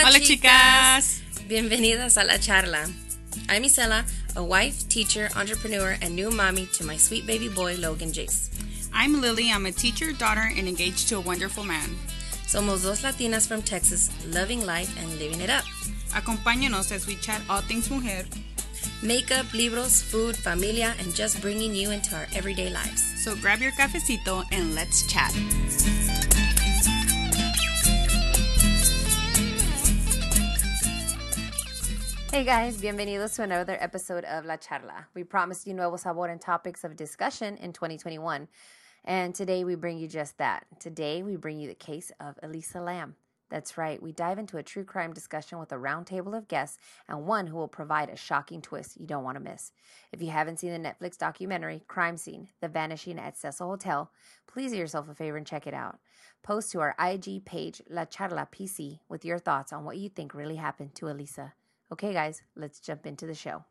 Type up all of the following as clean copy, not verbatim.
Hola chicas. Bienvenidas a la charla. I'm Isela, a wife, teacher, entrepreneur, and new mommy to my sweet baby boy, Logan Jace. I'm Lily. I'm a teacher, daughter, and engaged to a wonderful man. Somos dos Latinas from Texas, loving life and living it up. Acompáñanos as we chat all things mujer. Makeup, libros, food, familia, and just bringing you into our everyday lives. So grab your cafecito and let's chat. Hey guys, bienvenidos to another episode of La Charla. We promised you nuevo sabor and topics of discussion in 2021. And today we bring you just that. Today we bring you the case of Elisa Lam. That's right, we dive into a true crime discussion with a roundtable of guests and one who will provide a shocking twist you don't want to miss. If you haven't seen the Netflix documentary, Crime Scene: The Vanishing at Cecil Hotel, please do yourself a favor and check it out. Post to our IG page, La Charla PC, with your thoughts on what you think really happened to Elisa. Okay guys, let's jump into the show.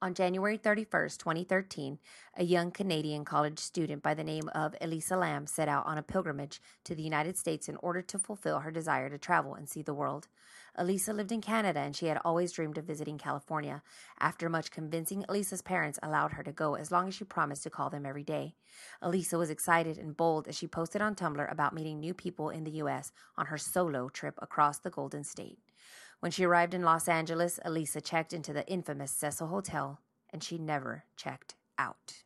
On January 31st, 2013, a young Canadian college student by the name of Elisa Lam set out on a pilgrimage to the United States in order to fulfill her desire to travel and see the world. Elisa lived in Canada, and she had always dreamed of visiting California. After much convincing, Elisa's parents allowed her to go as long as she promised to call them every day. Elisa was excited and bold as she posted on Tumblr about meeting new people in the U.S. on her solo trip across the Golden State. When she arrived in Los Angeles, Elisa checked into the infamous Cecil Hotel, and she never checked out.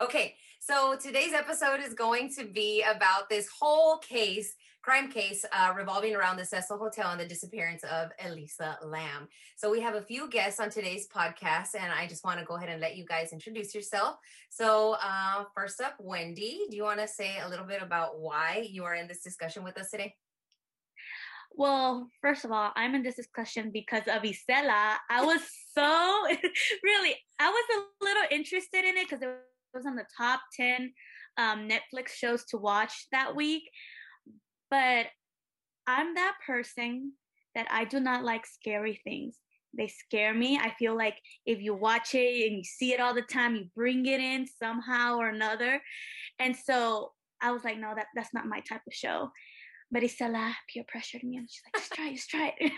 Okay, so today's episode is going to be about this whole case, crime case, revolving around the Cecil Hotel and the disappearance of Elisa Lam. So we have a few guests on today's podcast, and I just want to go ahead and let you guys introduce yourself. So first up, Wendy, do you want to say a little bit about why you are in this discussion with us today? Well, first of all, I'm in this discussion because of Isela. I was so, really, I was a little interested in it because it was on the top 10 Netflix shows to watch that week. But I'm that person that I do not like scary things. They scare me. I feel like if you watch it and you see it all the time, you bring it in somehow or another. And so I was like, no, that's not my type of show. But Isela peer pressured me, and she's like, just try it.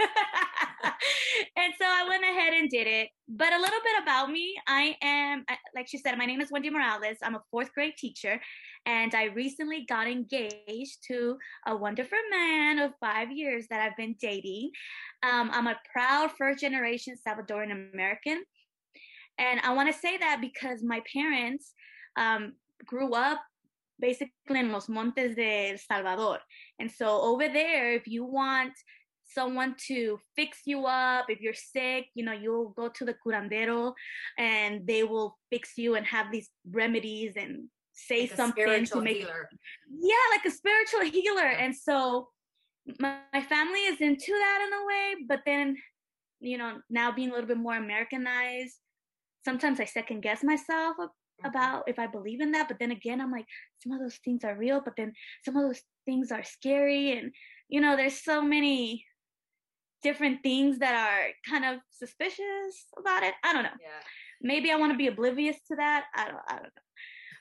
And so I went ahead and did it. But a little bit about me, I am, like she said, my name is Wendy Morales. I'm a fourth grade teacher, and I recently got engaged to a wonderful man of 5 years that I've been dating. I'm a proud first-generation Salvadoran American, and I want to say that because my parents grew up basically in Los Montes de El Salvador. And so over there, if you want someone to fix you up, if you're sick, you know, you'll go to the curandero and they will fix you and have these remedies and say like something to make healer. Yeah, like a spiritual healer. And so my family is into that in a way, but then, you know, now being a little bit more Americanized, sometimes I second guess myself about if I believe in that, but then again, I'm like, some of those things are real, but then some of those things are scary, and you know, there's so many different things that are kind of suspicious about it. I don't know. Yeah. Maybe I want to be oblivious to that. I don't know.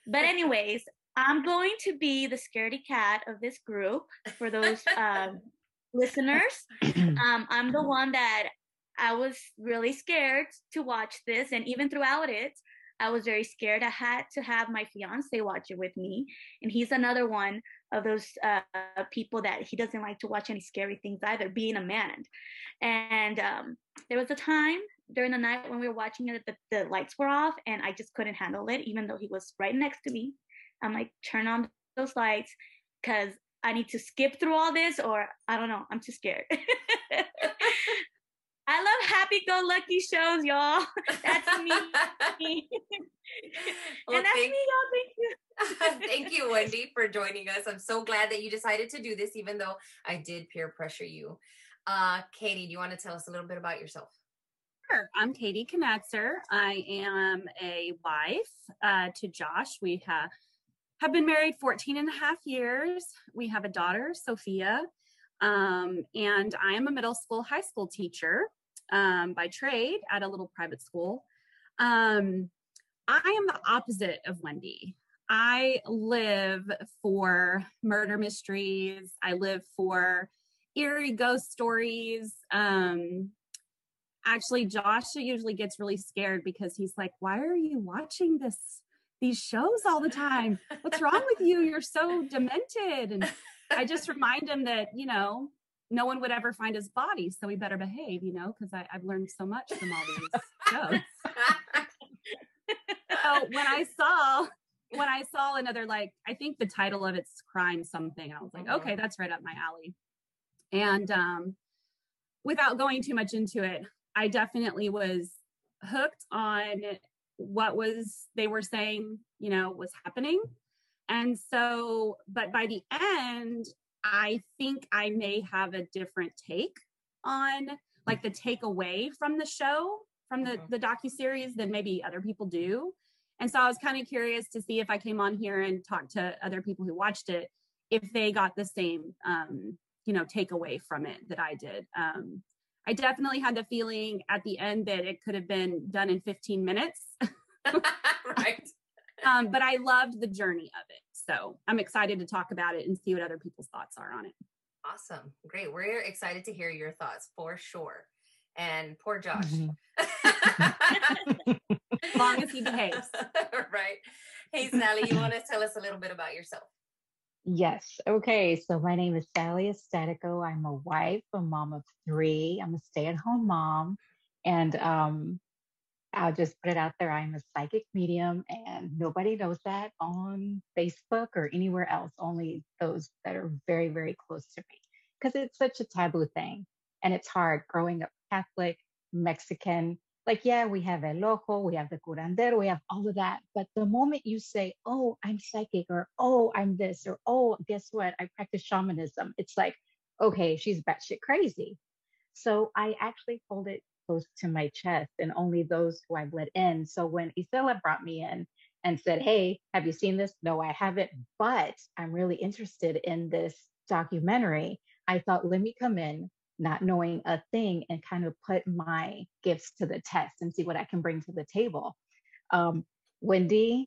But anyways, I'm going to be the scaredy cat of this group for those listeners. I'm the one that I was really scared to watch this, and even throughout it, I was very scared. I had to have my fiance watch it with me. And he's another one of those people that he doesn't like to watch any scary things either, being a man. And there was a time during the night when we were watching it that the lights were off and I just couldn't handle it, even though he was right next to me. I'm like, turn on those lights because I need to skip through all this, or I don't know, I'm too scared. I love happy-go-lucky shows, y'all. That's me. Well, and that's me, y'all. Thank you. Thank you, Wendy, for joining us. I'm so glad that you decided to do this, even though I did peer pressure you. Katie, do you want to tell us a little bit about yourself? Sure. I'm Katie Knatzer. I am a wife to Josh. We have been married 14 and a half years. We have a daughter, Sophia. And I am a middle school, high school teacher. By trade at a little private school. I am the opposite of Wendy. I live for murder mysteries. I live for eerie ghost stories. Actually, Josh usually gets really scared because he's like, why are you watching these shows all the time? What's wrong with you? You're so demented. And I just remind him that, you know, no one would ever find his body, so we better behave, you know, because I've learned so much from all these shows. So when I saw another, like, I think the title of it's Crime something, I was like, okay, that's right up my alley. And without going too much into it, I definitely was hooked on what they were saying, you know, was happening. And so, but by the end, I think I may have a different take on, like, the takeaway from the show, from the docuseries than maybe other people do. And so I was kind of curious to see if I came on here and talked to other people who watched it, if they got the same, you know, takeaway from it that I did. I definitely had the feeling at the end that it could have been done in 15 minutes. Right. But I loved the journey of it. So I'm excited to talk about it and see what other people's thoughts are on it. Awesome. Great. We're excited to hear your thoughts for sure. And poor Josh. Mm-hmm. As long as he behaves. Right. Hey, Sally, you want to tell us a little bit about yourself? Yes. Okay. So my name is Sally Estetico. I'm a wife, a mom of three. I'm a stay-at-home mom. And I'll just put it out there. I'm a psychic medium, and nobody knows that on Facebook or anywhere else, only those that are very, very close to me, because it's such a taboo thing. And it's hard growing up Catholic, Mexican. Like, yeah, we have El Loco, we have the curandero, we have all of that. But the moment you say, oh, I'm psychic, or, oh, I'm this, or, oh, guess what? I practice shamanism. It's like, okay, she's batshit crazy. So I actually hold it close to my chest, and only those who I've let in. So when Isela brought me in and said, hey, have you seen this? No, I haven't, but I'm really interested in this documentary. I thought, let me come in, not knowing a thing, and kind of put my gifts to the test and see what I can bring to the table. Wendy,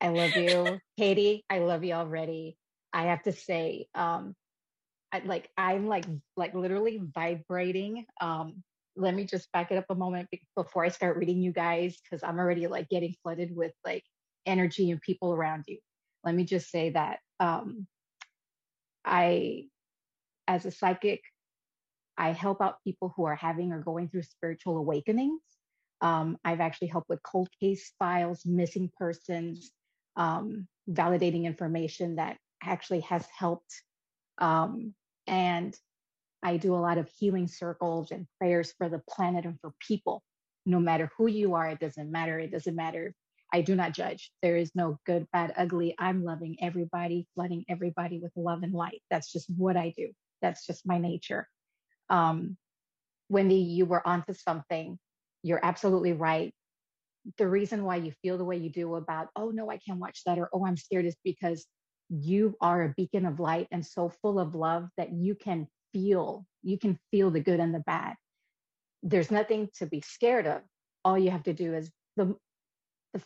I love you. Katie, I love you already. I have to say, I'm literally vibrating. Let me just back it up a moment before I start reading you guys, because I'm already like getting flooded with like energy and people around you. Let me just say that as a psychic, I help out people who are having or going through spiritual awakenings. I've actually helped with cold case files, missing persons, validating information that actually has helped. And I do a lot of healing circles and prayers for the planet and for people. No matter who you are, it doesn't matter. It doesn't matter. I do not judge. There is no good, bad, ugly. I'm loving everybody, flooding everybody with love and light. That's just what I do. That's just my nature. Wendy, you were onto something. You're absolutely right. The reason why you feel the way you do about, oh no, I can't watch that, or oh, I'm scared, is because you are a beacon of light and so full of love that you can feel the good and the bad. There's nothing to be scared of. All you have to do is the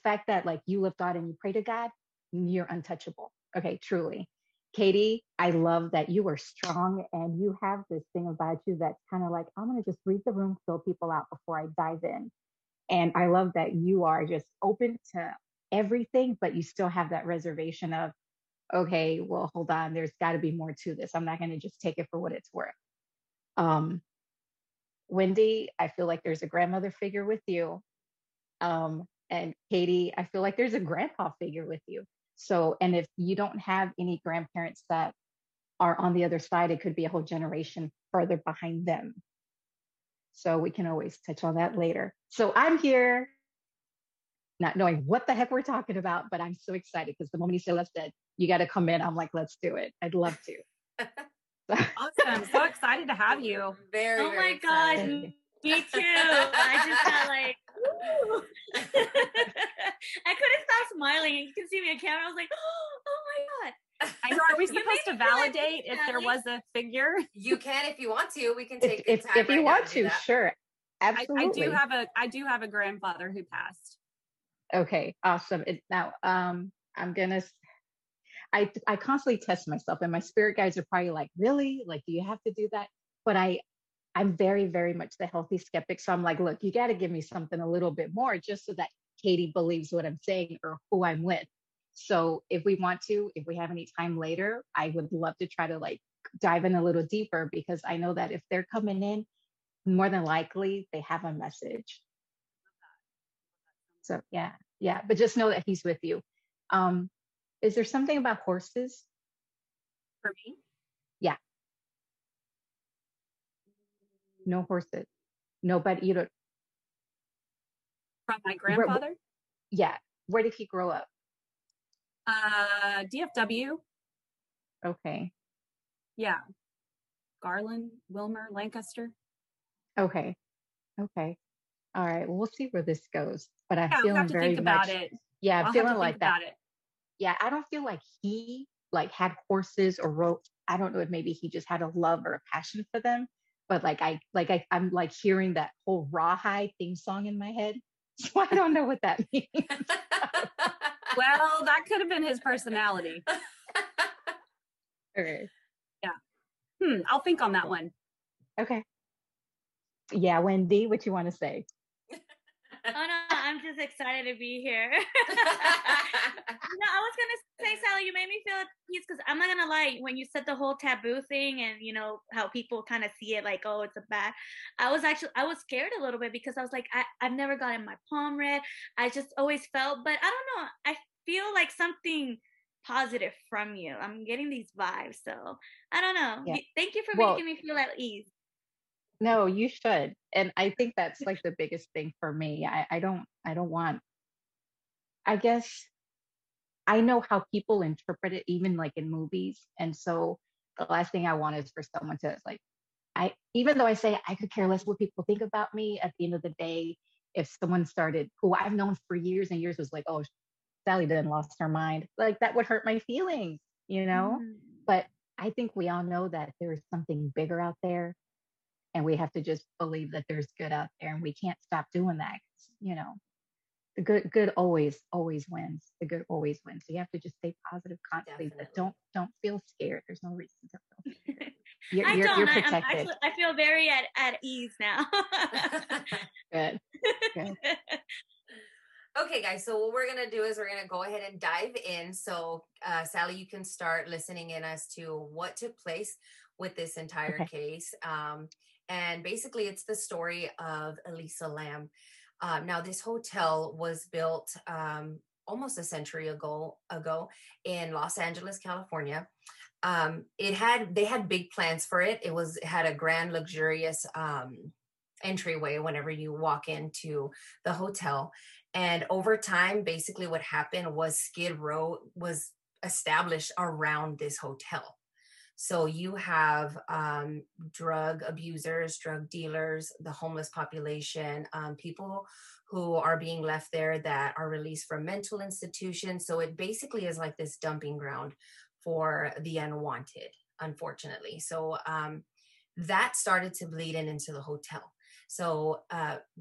fact that, like, you love God and you pray to God, you're untouchable. Okay, truly. Katie, I love that you are strong and you have this thing about you that's kind of like, I'm going to just read the room, fill people out before I dive in. And I love that you are just open to everything, but you still have that reservation of, okay, well, hold on, there's got to be more to this. I'm not going to just take it for what it's worth. Wendy, I feel like there's a grandmother figure with you. And Katie, I feel like there's a grandpa figure with you. So, and if you don't have any grandparents that are on the other side, it could be a whole generation further behind them. So we can always touch on that later. So I'm here not knowing what the heck we're talking about, but I'm so excited because the moment Isela said, you got to come in, I'm like, let's do it. I'd love to. Awesome. I'm so excited to have you. Very, oh very my excited. God. Me too. I just got like, woo. I couldn't stop smiling. You can see me on camera. I was like, oh my God. I know. Are we supposed to validate if there was a figure? You can, if you want to. We can take it. If you want to, sure. Absolutely. I do have a grandfather who passed. Okay. Awesome. Now, I'm going to I constantly test myself, and my spirit guides are probably like, really? Like, do you have to do that? But I'm very, very much the healthy skeptic. So I'm like, look, you got to give me something a little bit more just so that Katie believes what I'm saying or who I'm with. So if we want to, if we have any time later, I would love to try to like dive in a little deeper, because I know that if they're coming in, more than likely they have a message. So yeah. But just know that he's with you. Is there something about horses? For me? Yeah. No horses. Nobody, you know. From my grandfather? Where did he grow up? DFW. Okay. Yeah. Garland, Wilmer, Lancaster. Okay. All right. Well, we'll see where this goes. But I'm feeling very much. Yeah, I'm feeling like that. Yeah, I don't feel like he like had horses or wrote. I don't know if maybe he just had a love or a passion for them. But I'm like hearing that whole Rawhide theme song in my head. So I don't know what that means. Well, that could have been his personality. Okay. Yeah. I'll think on that one. Okay. Yeah, Wendy, what you want to say? Oh no, I'm just excited to be here. No, I was gonna say, Sally, you made me feel at peace, because I'm not gonna lie, when you said the whole taboo thing and you know how people kind of see it like, oh, it's a bad, I was scared a little bit, because I was like, I've never gotten my palm read. I just always felt, but I don't know, I feel like something positive from you. I'm getting these vibes, so I don't know. Yeah. Thank you for making me feel at ease. No, you should. And I think that's like the biggest thing for me. I guess I know how people interpret it, even like in movies. And so the last thing I want is for someone to like, even though I say I could care less what people think about me, at the end of the day, if someone started, who I've known for years and years, was like, oh, Sally done lost her mind. Like, that would hurt my feelings, you know? Mm-hmm. But I think we all know that there is something bigger out there. And we have to just believe that there's good out there, and we can't stop doing that. You know, the good always wins. The good always wins. So you have to just stay positive constantly. Definitely. But don't feel scared. There's no reason to feel scared. You're protected. I feel very at ease now. Good. Okay, guys. So what we're gonna do is we're gonna go ahead and dive in. So Sally, you can start listening in as to what took place with this entire case. And basically, it's the story of Elisa Lam. Now, this hotel was built almost a century ago in Los Angeles, California. They had big plans for it. It had a grand, luxurious entryway whenever you walk into the hotel. And over time, basically what happened was Skid Row was established around this hotel. So you have drug abusers, drug dealers, the homeless population, people who are being left there that are released from mental institutions. So it basically is like this dumping ground for the unwanted, unfortunately. So that started to bleed into the hotel. So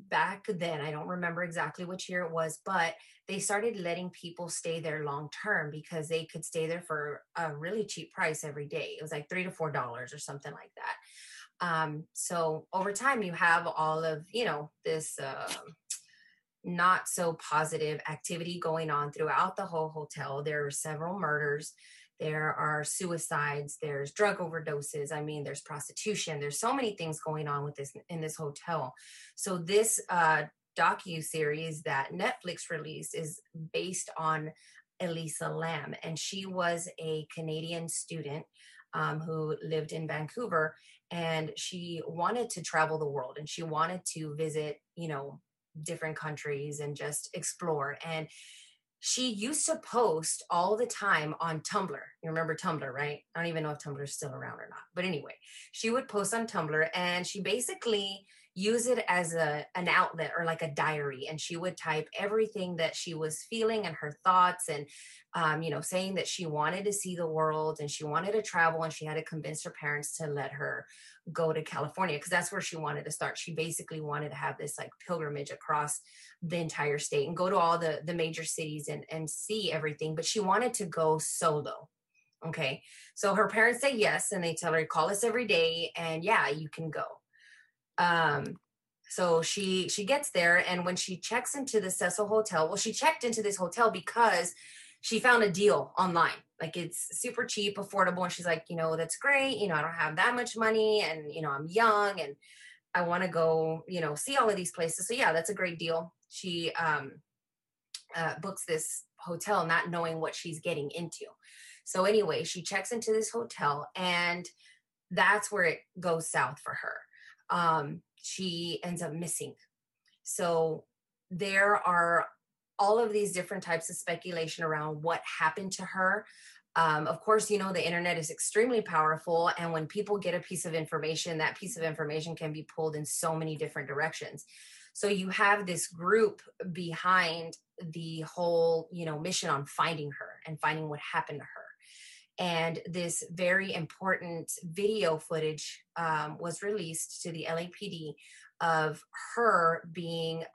back then, I don't remember exactly which year it was, but they started letting people stay there long term because they could stay there for a really cheap price every day. It was like $3 to $4 or something like that. So over time, you have all of, you know, this not so positive activity going on throughout the whole hotel. There are several murders. There are suicides, there's drug overdoses. I mean, there's prostitution. There's so many things going on with this in this hotel. So this docu-series that Netflix released is based on Elisa Lam. And she was a Canadian student who lived in Vancouver. And she wanted to travel the world. And she wanted to visit, you know, different countries and just explore. And she used to post all the time on Tumblr. You remember Tumblr, right? I don't even know if Tumblr is still around or not. But anyway, she would post on Tumblr, and she basically used it as an outlet or like a diary. And she would type everything that she was feeling and her thoughts and, you know, saying that she wanted to see the world and she wanted to travel, and she had to convince her parents to let her go to California because that's where she wanted to start. She basically wanted to have this like pilgrimage across the entire state and go to all the major cities and see everything. But she wanted to go solo. Okay. So her parents say yes, and they tell her, call us every day, and yeah, you can go. So she gets there, and when she checks into the Cecil Hotel, well, she checked into this hotel because she found a deal online. Like, it's super cheap, affordable. And she's like, you know, that's great. You know, I don't have that much money, and, you know, I'm young, and I want to go, you know, see all of these places. So yeah, that's a great deal. She books this hotel not knowing what she's getting into. So anyway, she checks into this hotel, and that's where it goes south for her. She ends up missing. So there are all of these different types of speculation around what happened to her. Of course, you know, the internet is extremely powerful. And when people get a piece of information, that piece of information can be pulled in so many different directions. So you have this group behind the whole, you know, mission on finding her and finding what happened to her. And this very important video footage was released to the LAPD of her being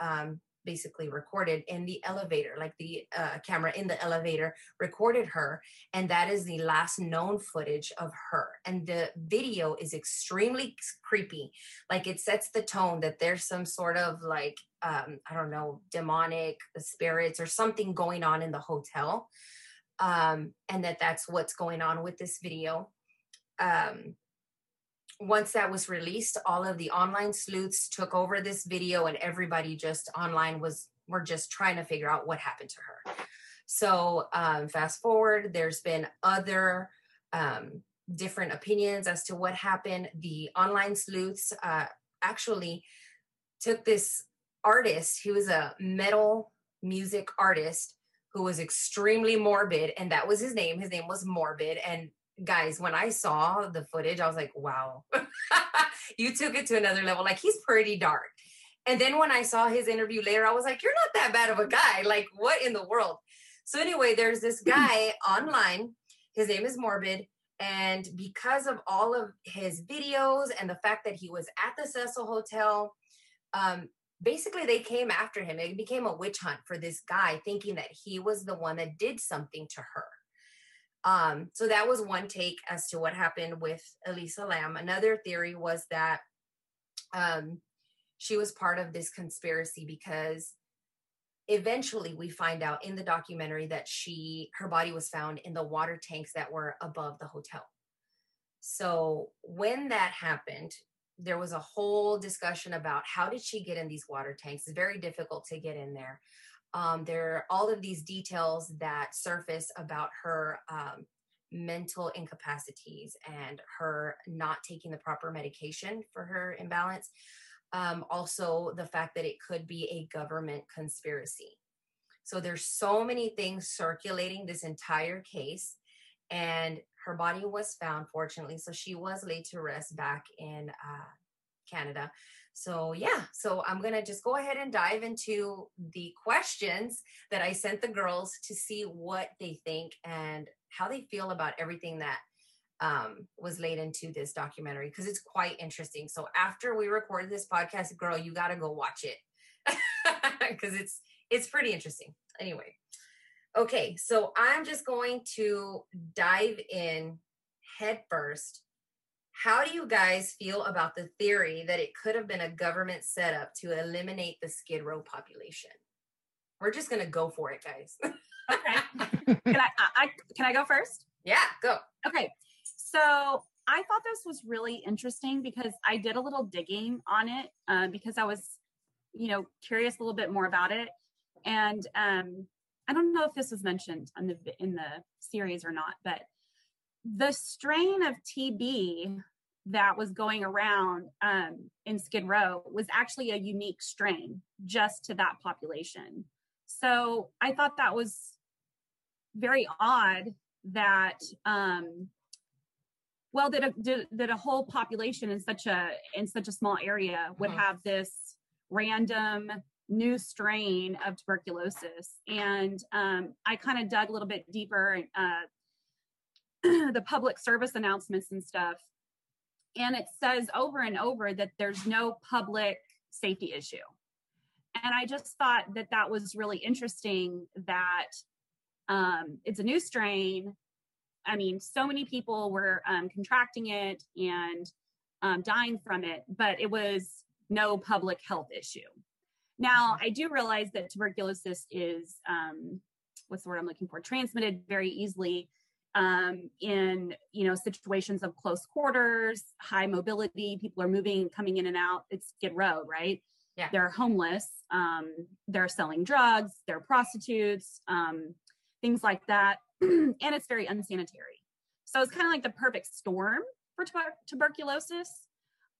basically recorded in the elevator, like the camera in the elevator recorded her. And that is the last known footage of her. And the video is extremely creepy. Like, it sets the tone that there's some sort of, like, I don't know, demonic spirits or something going on in the hotel. And that's what's going on with this video. Once that was released, all of the online sleuths took over this video, and everybody just online were just trying to figure out what happened to her. So fast forward, there's been other different opinions as to what happened. The online sleuths actually took this artist. He was a metal music artist who was extremely morbid, and that was his name. His name was Morbid. And guys, when I saw the footage, I was like, wow, you took it to another level. Like, he's pretty dark. And then when I saw his interview later, I was like, you're not that bad of a guy. Like, what in the world? So anyway, there's this guy online. His name is Morbid. And because of all of his videos and the fact that he was at the Cecil Hotel, basically, they came after him. It became a witch hunt for this guy, thinking that he was the one that did something to her. So that was one take as to what happened with Elisa Lam. Another theory was that she was part of this conspiracy, because eventually we find out in the documentary that her body was found in the water tanks that were above the hotel. So when that happened, there was a whole discussion about how did she get in these water tanks. It's very difficult to get in there. There are all of these details that surface about her mental incapacities and her not taking the proper medication for her imbalance. Also, the fact that it could be a government conspiracy. So there's so many things circulating this entire case. And her body was found, fortunately. So she was laid to rest back in Canada. So yeah, so I'm going to just go ahead and dive into the questions that I sent the girls to see what they think and how they feel about everything that was laid into this documentary, because it's quite interesting. So after we recorded this podcast, girl, you got to go watch it because it's pretty interesting. Anyway. Okay, so I'm just going to dive in head first. How do you guys feel about the theory that it could have been a government setup to eliminate the Skid Row population? We're just going to go for it, guys. Okay. Can I go first? Yeah, go. Okay, so I thought this was really interesting because I did a little digging on it because I was, you know, curious a little bit more about it. And I don't know if this was mentioned in the series or not, but the strain of TB that was going around in Skid Row was actually a unique strain just to that population. So I thought that was very odd that, that a whole population in such a small area would have this random new strain of tuberculosis. And I kind of dug a little bit deeper the public service announcements and stuff. And it says over and over that there's no public safety issue. And I just thought that was really interesting that it's a new strain I mean, so many people were contracting it and dying from it, but it was no public health issue. Now, I do realize that tuberculosis is, what's the word I'm looking for, transmitted very easily in, you know, situations of close quarters, high mobility, people are moving, coming in and out. It's Skid Row, right? Yeah. They're homeless, they're selling drugs, they're prostitutes, things like that. And it's very unsanitary. So it's kind of like the perfect storm for tuberculosis.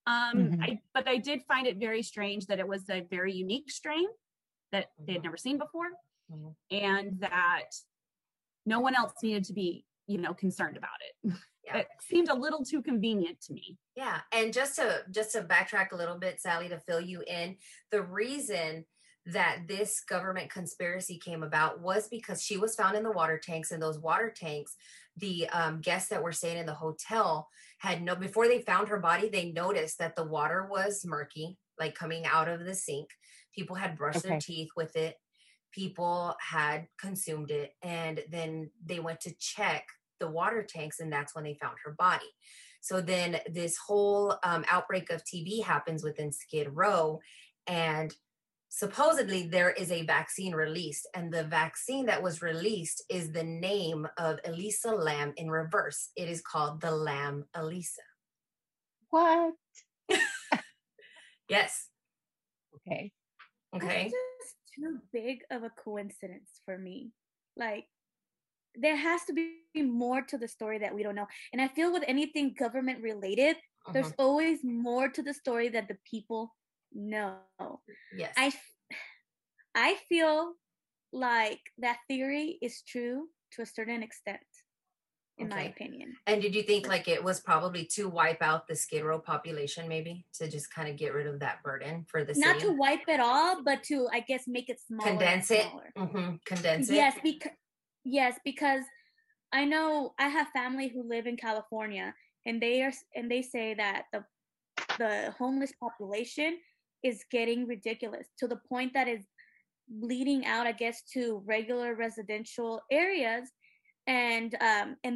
But I did find it very strange that it was a very unique strain that they had never seen before, and that no one else needed to be, you know, concerned about it. Yeah. It seemed a little too convenient to me. Yeah. And just to backtrack a little bit, Sally, to fill you in, the reason that this government conspiracy came about was because she was found in the water tanks, and those water tanks, the guests that were staying in the hotel had no, before they found her body, they noticed that the water was murky, like coming out of the sink. People had brushed their teeth with it. People had consumed it. And then they went to check the water tanks, and that's when they found her body. So then this whole outbreak of TB happens within Skid Row, and supposedly there is a vaccine released, and the vaccine that was released is the name of Elisa Lam in reverse. It is called the Lam Elisa. What? Yes. Okay. Okay. It's just too big of a coincidence for me. Like, there has to be more to the story that we don't know. And I feel with anything government related, there's always more to the story that the people know. Yes. I feel like that theory is true to a certain extent, in my opinion. And did you think like it was probably to wipe out the Skid Row population, maybe to just kind of get rid of that burden for the city? Not to wipe it all, but to, I guess, make it smaller. Condense it. Condense it. Yes, because I know I have family who live in California, and they say that the homeless population is getting ridiculous to the point that is bleeding out, I guess, to regular residential areas, and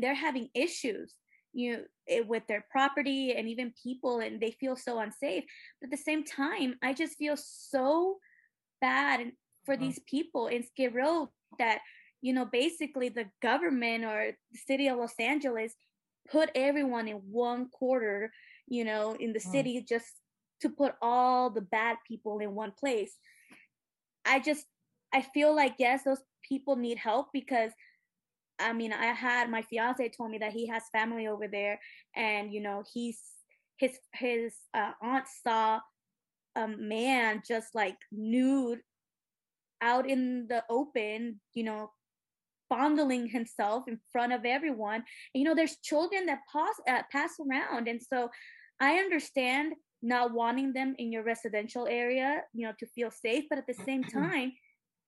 they're having issues, you know, with their property and even people, and they feel so unsafe. But at the same time, I just feel so bad for these people in Skid Row that, you know, basically the government or the city of Los Angeles put everyone in one quarter, you know, in the city, just to put all the bad people in one place. I feel like, yes, those people need help, because I mean, I had my fiance told me that he has family over there, and, you know, his aunt saw a man just like nude out in the open, you know, fondling himself in front of everyone. And, you know, there's children that pass around. And so I understand not wanting them in your residential area, you know, to feel safe, but at the same time,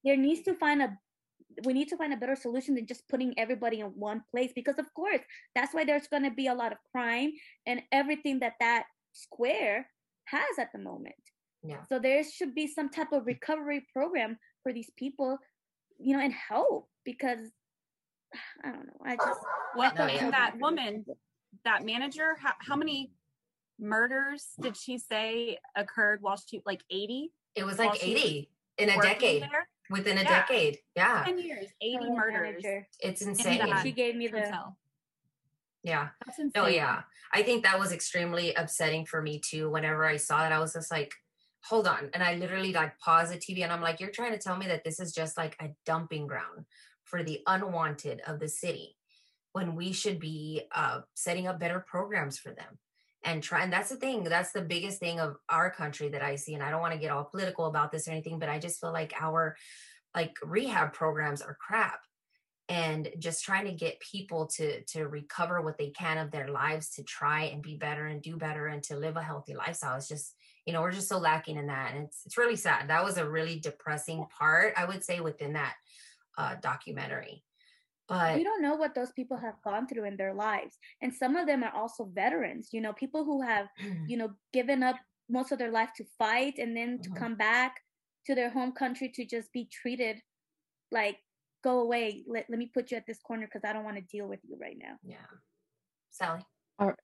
we need to find a better solution than just putting everybody in one place, because of course, that's why there's going to be a lot of crime and everything that square has at the moment. Yeah. So there should be some type of recovery program for these people, you know, and help, because I don't know. That manager, how many murders did she say occurred while she, like 80? It was like 80 in a decade. Within a decade. Yeah. 10 years, 80 murders. It's insane. She gave me the hotel. Yeah. That's insane. Oh yeah. I think that was extremely upsetting for me too. Whenever I saw it, I was just like, hold on. And I literally like paused the TV, and I'm like, you're trying to tell me that this is just like a dumping ground for the unwanted of the city, when we should be setting up better programs for them. And that's the thing. That's the biggest thing of our country that I see. And I don't want to get all political about this or anything, but I just feel like our like rehab programs are crap, and just trying to get people to recover what they can of their lives, to try and be better and do better and to live a healthy lifestyle. It's just, you know, we're just so lacking in that. And it's really sad. That was a really depressing part, I would say, within that documentary. But we don't know what those people have gone through in their lives. And some of them are also veterans, you know, people who have, you know, given up most of their life to fight, and then to come back to their home country to just be treated like go away. Let me put you at this corner because I don't want to deal with you right now. Yeah. Sally. All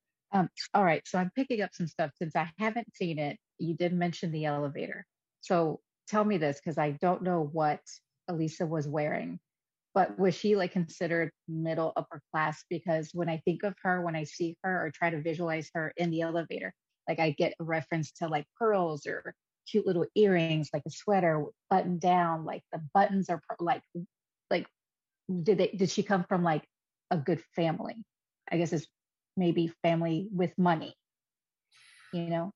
right. So I'm picking up some stuff since I haven't seen it. You did mention the elevator. So tell me this, because I don't know what Elisa was wearing, but was she like considered middle upper class? Because when I think of her, when I see her or try to visualize her in the elevator, like I get a reference to like pearls or cute little earrings, like a sweater buttoned down, like the buttons are like, did she come from like a good family? I guess it's maybe family with money, you know?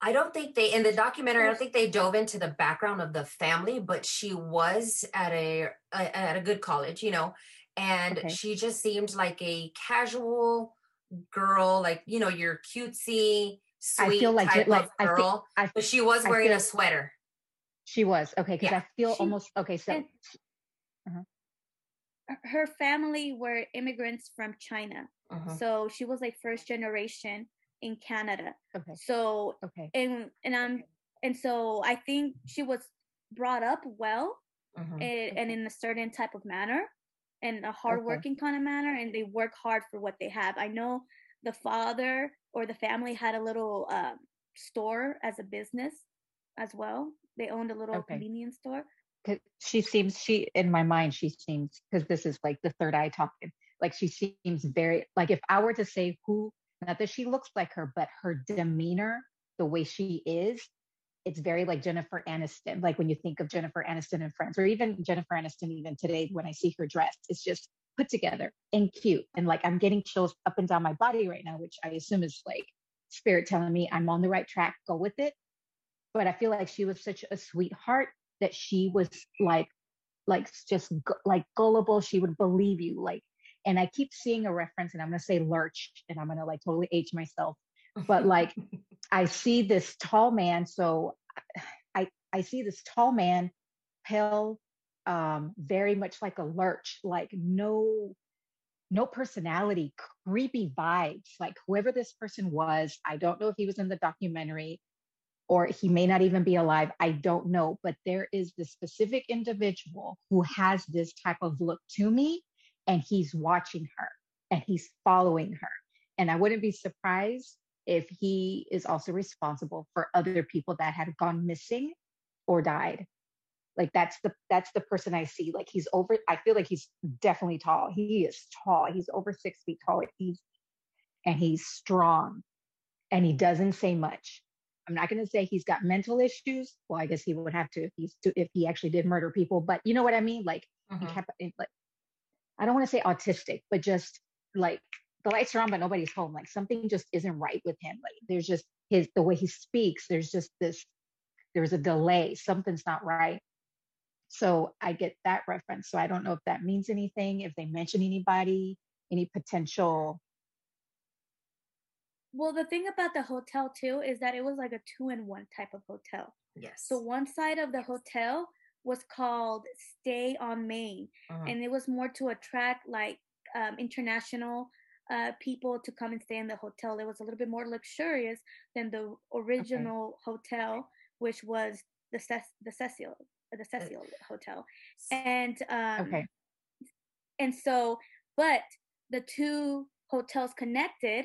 I don't think they, in the documentary, I don't think they dove into the background of the family, but she was at a good college, you know, and she just seemed like a casual girl, like, you know, your cutesy, sweet type of girl, but she was wearing a sweater. She was, because I feel she, almost, so. Her family were immigrants from China, so she was like first generation in Canada. So I think she was brought up well and in a certain type of manner and a hardworking kind of manner, and they work hard for what they have. I know the father or the family had a little store as a business as well. They owned a little convenience store. She seems, in my mind, because this is like the third eye talking, like she seems very, like if I were to say who, not that she looks like her, but her demeanor, the way she is, it's very like Jennifer Aniston. Like when you think of Jennifer Aniston and Friends, or even Jennifer Aniston, even today, when I see her dressed, it's just put together and cute. And like, I'm getting chills up and down my body right now, which I assume is like spirit telling me I'm on the right track, go with it. But I feel like she was such a sweetheart that she was just gullible. She would believe you, like. And I keep seeing a reference, and I'm going to say Lurch, and I'm going to like totally age myself. But like, I see this tall man. So I see this tall man, pale, very much like a Lurch, like no personality, creepy vibes. Like whoever this person was, I don't know if he was in the documentary or he may not even be alive. I don't know. But there is this specific individual who has this type of look to me. And he's watching her and he's following her. And I wouldn't be surprised if he is also responsible for other people that had gone missing or died. Like that's the person I see. Like he's over, I feel like he's definitely tall. He is tall. He's over 6 feet tall. He's strong and he doesn't say much. I'm not going to say he's got mental issues. Well, I guess he would have to if he actually did murder people, but you know what I mean? Like he kept like, I don't want to say autistic, but just like the lights are on, but nobody's home. Like something just isn't right with him. Like there's just the way he speaks. There's just there's a delay. Something's not right. So I get that reference. So I don't know if that means anything, if they mention anybody, any potential. Well, the thing about the hotel too, is that it was like a 2-in-1 type of hotel. Yes. So one side of the hotel was called Stay on Main, and it was more to attract like international people to come and stay in the hotel. It was a little bit more luxurious than the original hotel, which was the Cecil Hotel, and and so, but the two hotels connected,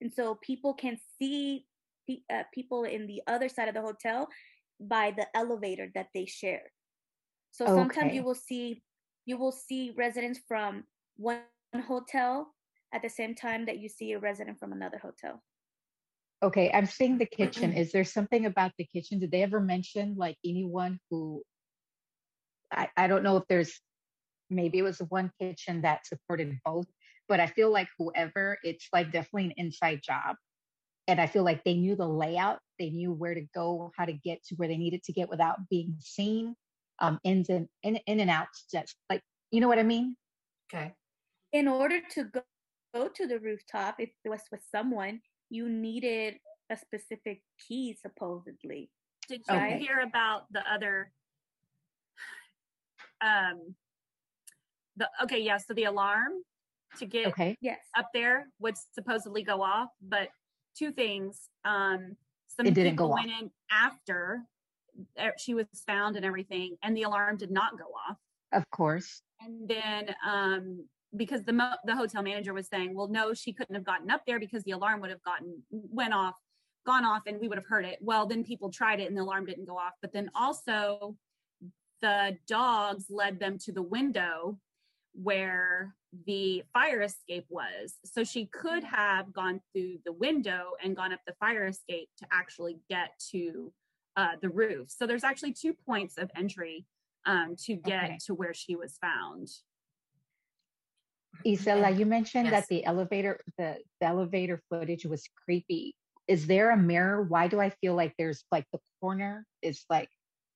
and so people can see people in the other side of the hotel by the elevator that they share. So sometimes you will see residents from one hotel at the same time that you see a resident from another hotel. Okay, I'm seeing the kitchen. Is there something about the kitchen? Did they ever mention like anyone who, I don't know if there's, maybe it was one kitchen that supported both, but I feel like whoever, it's like definitely an inside job. And I feel like they knew the layout. They knew where to go, how to get to where they needed to get without being seen. In and out, just like, you know what I mean? Okay. In order to go to the rooftop, if it was with someone, you needed a specific key, supposedly. Did you hear about the other? So the alarm to get up there would supposedly go off, but two things. Some it didn't go off. Went in after she was found and everything, and the alarm did not go off. Of course. And then because the hotel manager was saying, well, no, she couldn't have gotten up there because the alarm would have gone off and we would have heard it. Well, then people tried it and the alarm didn't go off. But then also the dogs led them to the window where the fire escape was. So she could have gone through the window and gone up the fire escape to actually get to the roof. So there's actually 2 points of entry to get to where she was found. Isela, you mentioned that the elevator footage was creepy. Is there a mirror? Why do I feel like there's like the corner is like,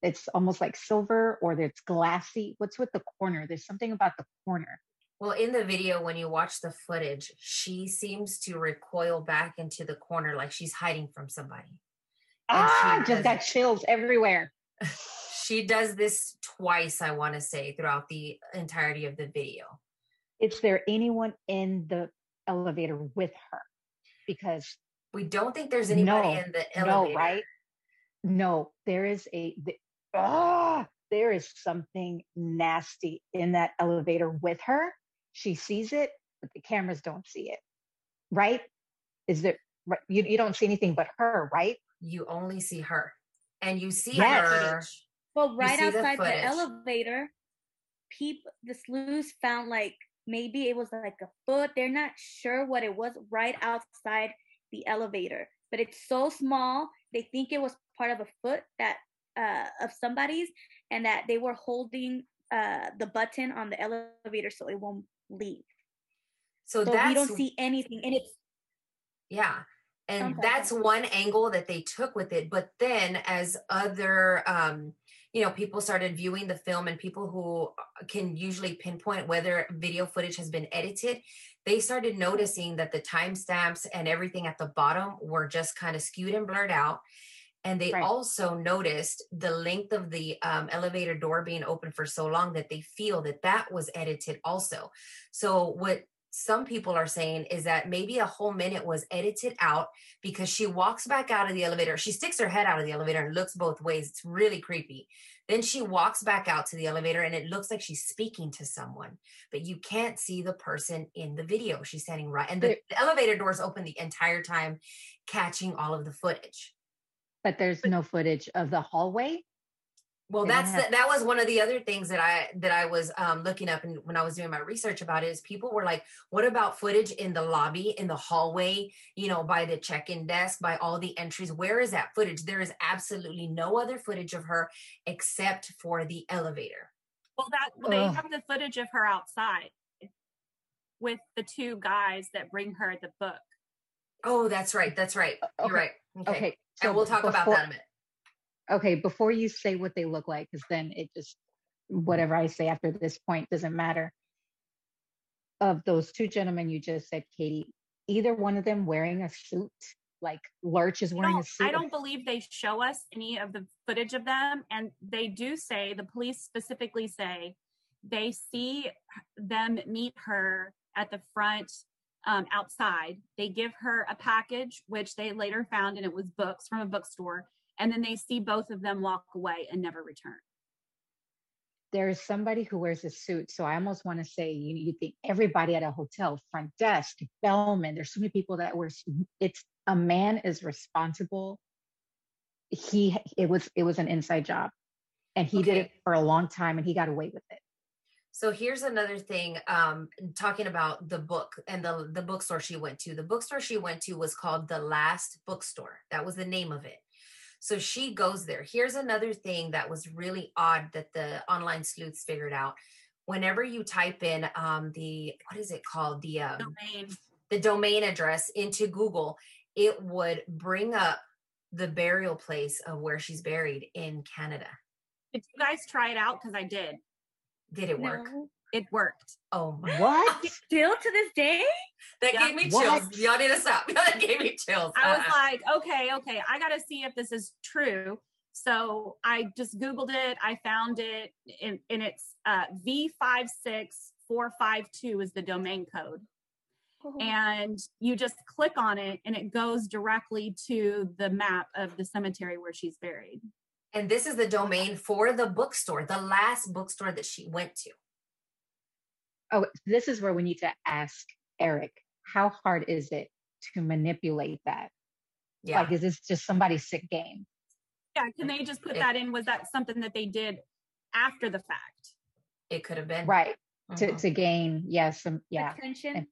it's almost like silver or it's glassy? What's with the corner? There's something about the corner. Well, in the video, when you watch the footage, she seems to recoil back into the corner like she's hiding from somebody. Ah, just got chills everywhere. She does this twice, I want to say, throughout the entirety of the video. Is there anyone in the elevator with her? Because we don't think there's anybody in the elevator. No, right? No, there is there is something nasty in that elevator with her. She sees it, but the cameras don't see it, right? Is there? You don't see anything but her, right? You only see her, and you see her. Well, right outside the elevator, the sleuths found like. Maybe it was like a foot. They're not sure what it was right outside the elevator, but it's so small. They think it was part of a foot that of somebody's, and that they were holding the button on the elevator so it won't leave. So we don't see anything, and it's that's one angle that they took with it. But then, as other people started viewing the film, and people who can usually pinpoint whether video footage has been edited, they started noticing that the timestamps and everything at the bottom were just kind of skewed and blurred out. And they also noticed the length of the elevator door being open for so long that they feel that was edited also. So what some people are saying is that maybe a whole minute was edited out because she walks back out of the elevator. She sticks her head out of the elevator and looks both ways. It's really creepy. Then she walks back out to the elevator and it looks like she's speaking to someone, but you can't see the person in the video. She's standing right. And the elevator doors open the entire time, catching all of the footage. But there's no footage of the hallway. Well, that was one of the other things that I was looking up, and when I was doing my research about it, is people were like, what about footage in the lobby, in the hallway, by the check-in desk, by all the entries? Where is that footage? There is absolutely no other footage of her except for the elevator. Well, they have the footage of her outside with the two guys that bring her the book. Oh, that's right. That's right. Okay. You're right. Okay. So and we'll talk about that in a minute. Okay, before you say what they look like, because then it just, whatever I say after this point doesn't matter. Of those two gentlemen you just said, Katie, either one of them wearing a suit, like Lurch is wearing a suit. I don't believe they show us any of the footage of them. And they do say, the police specifically say, they see them meet her at the front outside. They give her a package, which they later found, and it was books from a bookstore. And then they see both of them walk away and never return. There is somebody who wears a suit. So I almost want to say, you think everybody at a hotel, front desk, bellman, there's so many people that wear suits. It's a man is responsible. It was an inside job, and he did it for a long time, and he got away with it. So here's another thing, talking about the book and the bookstore she went to. The bookstore she went to was called The Last Bookstore. That was the name of it. So she goes there. Here's another thing that was really odd that the online sleuths figured out. Whenever you type in the domain address into Google, it would bring up the burial place of where she's buried in Canada. Did you guys try it out? Because I did. Did it work? No. It worked. Oh my! What? Still to this day? That gave me chills. Y'all need to stop. That gave me chills. I was like, okay, I gotta see if this is true. So I just Googled it. I found it, and it's V56452 is the domain code, and you just click on it, and it goes directly to the map of the cemetery where she's buried. And this is the domain for the bookstore, the last bookstore that she went to. Oh, this is where we need to ask Eric, how hard is it to manipulate that? Yeah. Like, is this just somebody's sick game? Yeah, can they just put that in? Was that something that they did after the fact? It could have been. Right. To gain, some attention.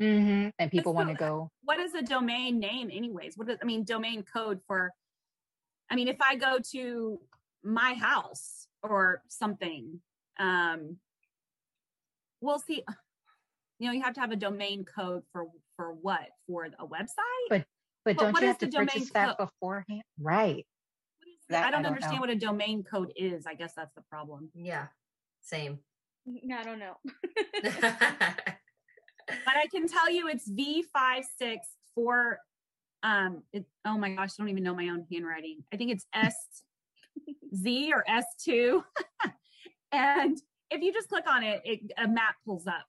Mm-hmm. And people want to go. What is a domain name anyways? Domain code for, if I go to my house or something, we'll see, you have to have a domain code for what? For a website? But don't you have to purchase that beforehand? Right. I don't understand what a domain code is. I guess that's the problem. Yeah. Same. I don't know. But I can tell you it's V564. Oh my gosh, I don't even know my own handwriting. I think it's SZ or S2. And if you just click on it, a map pulls up.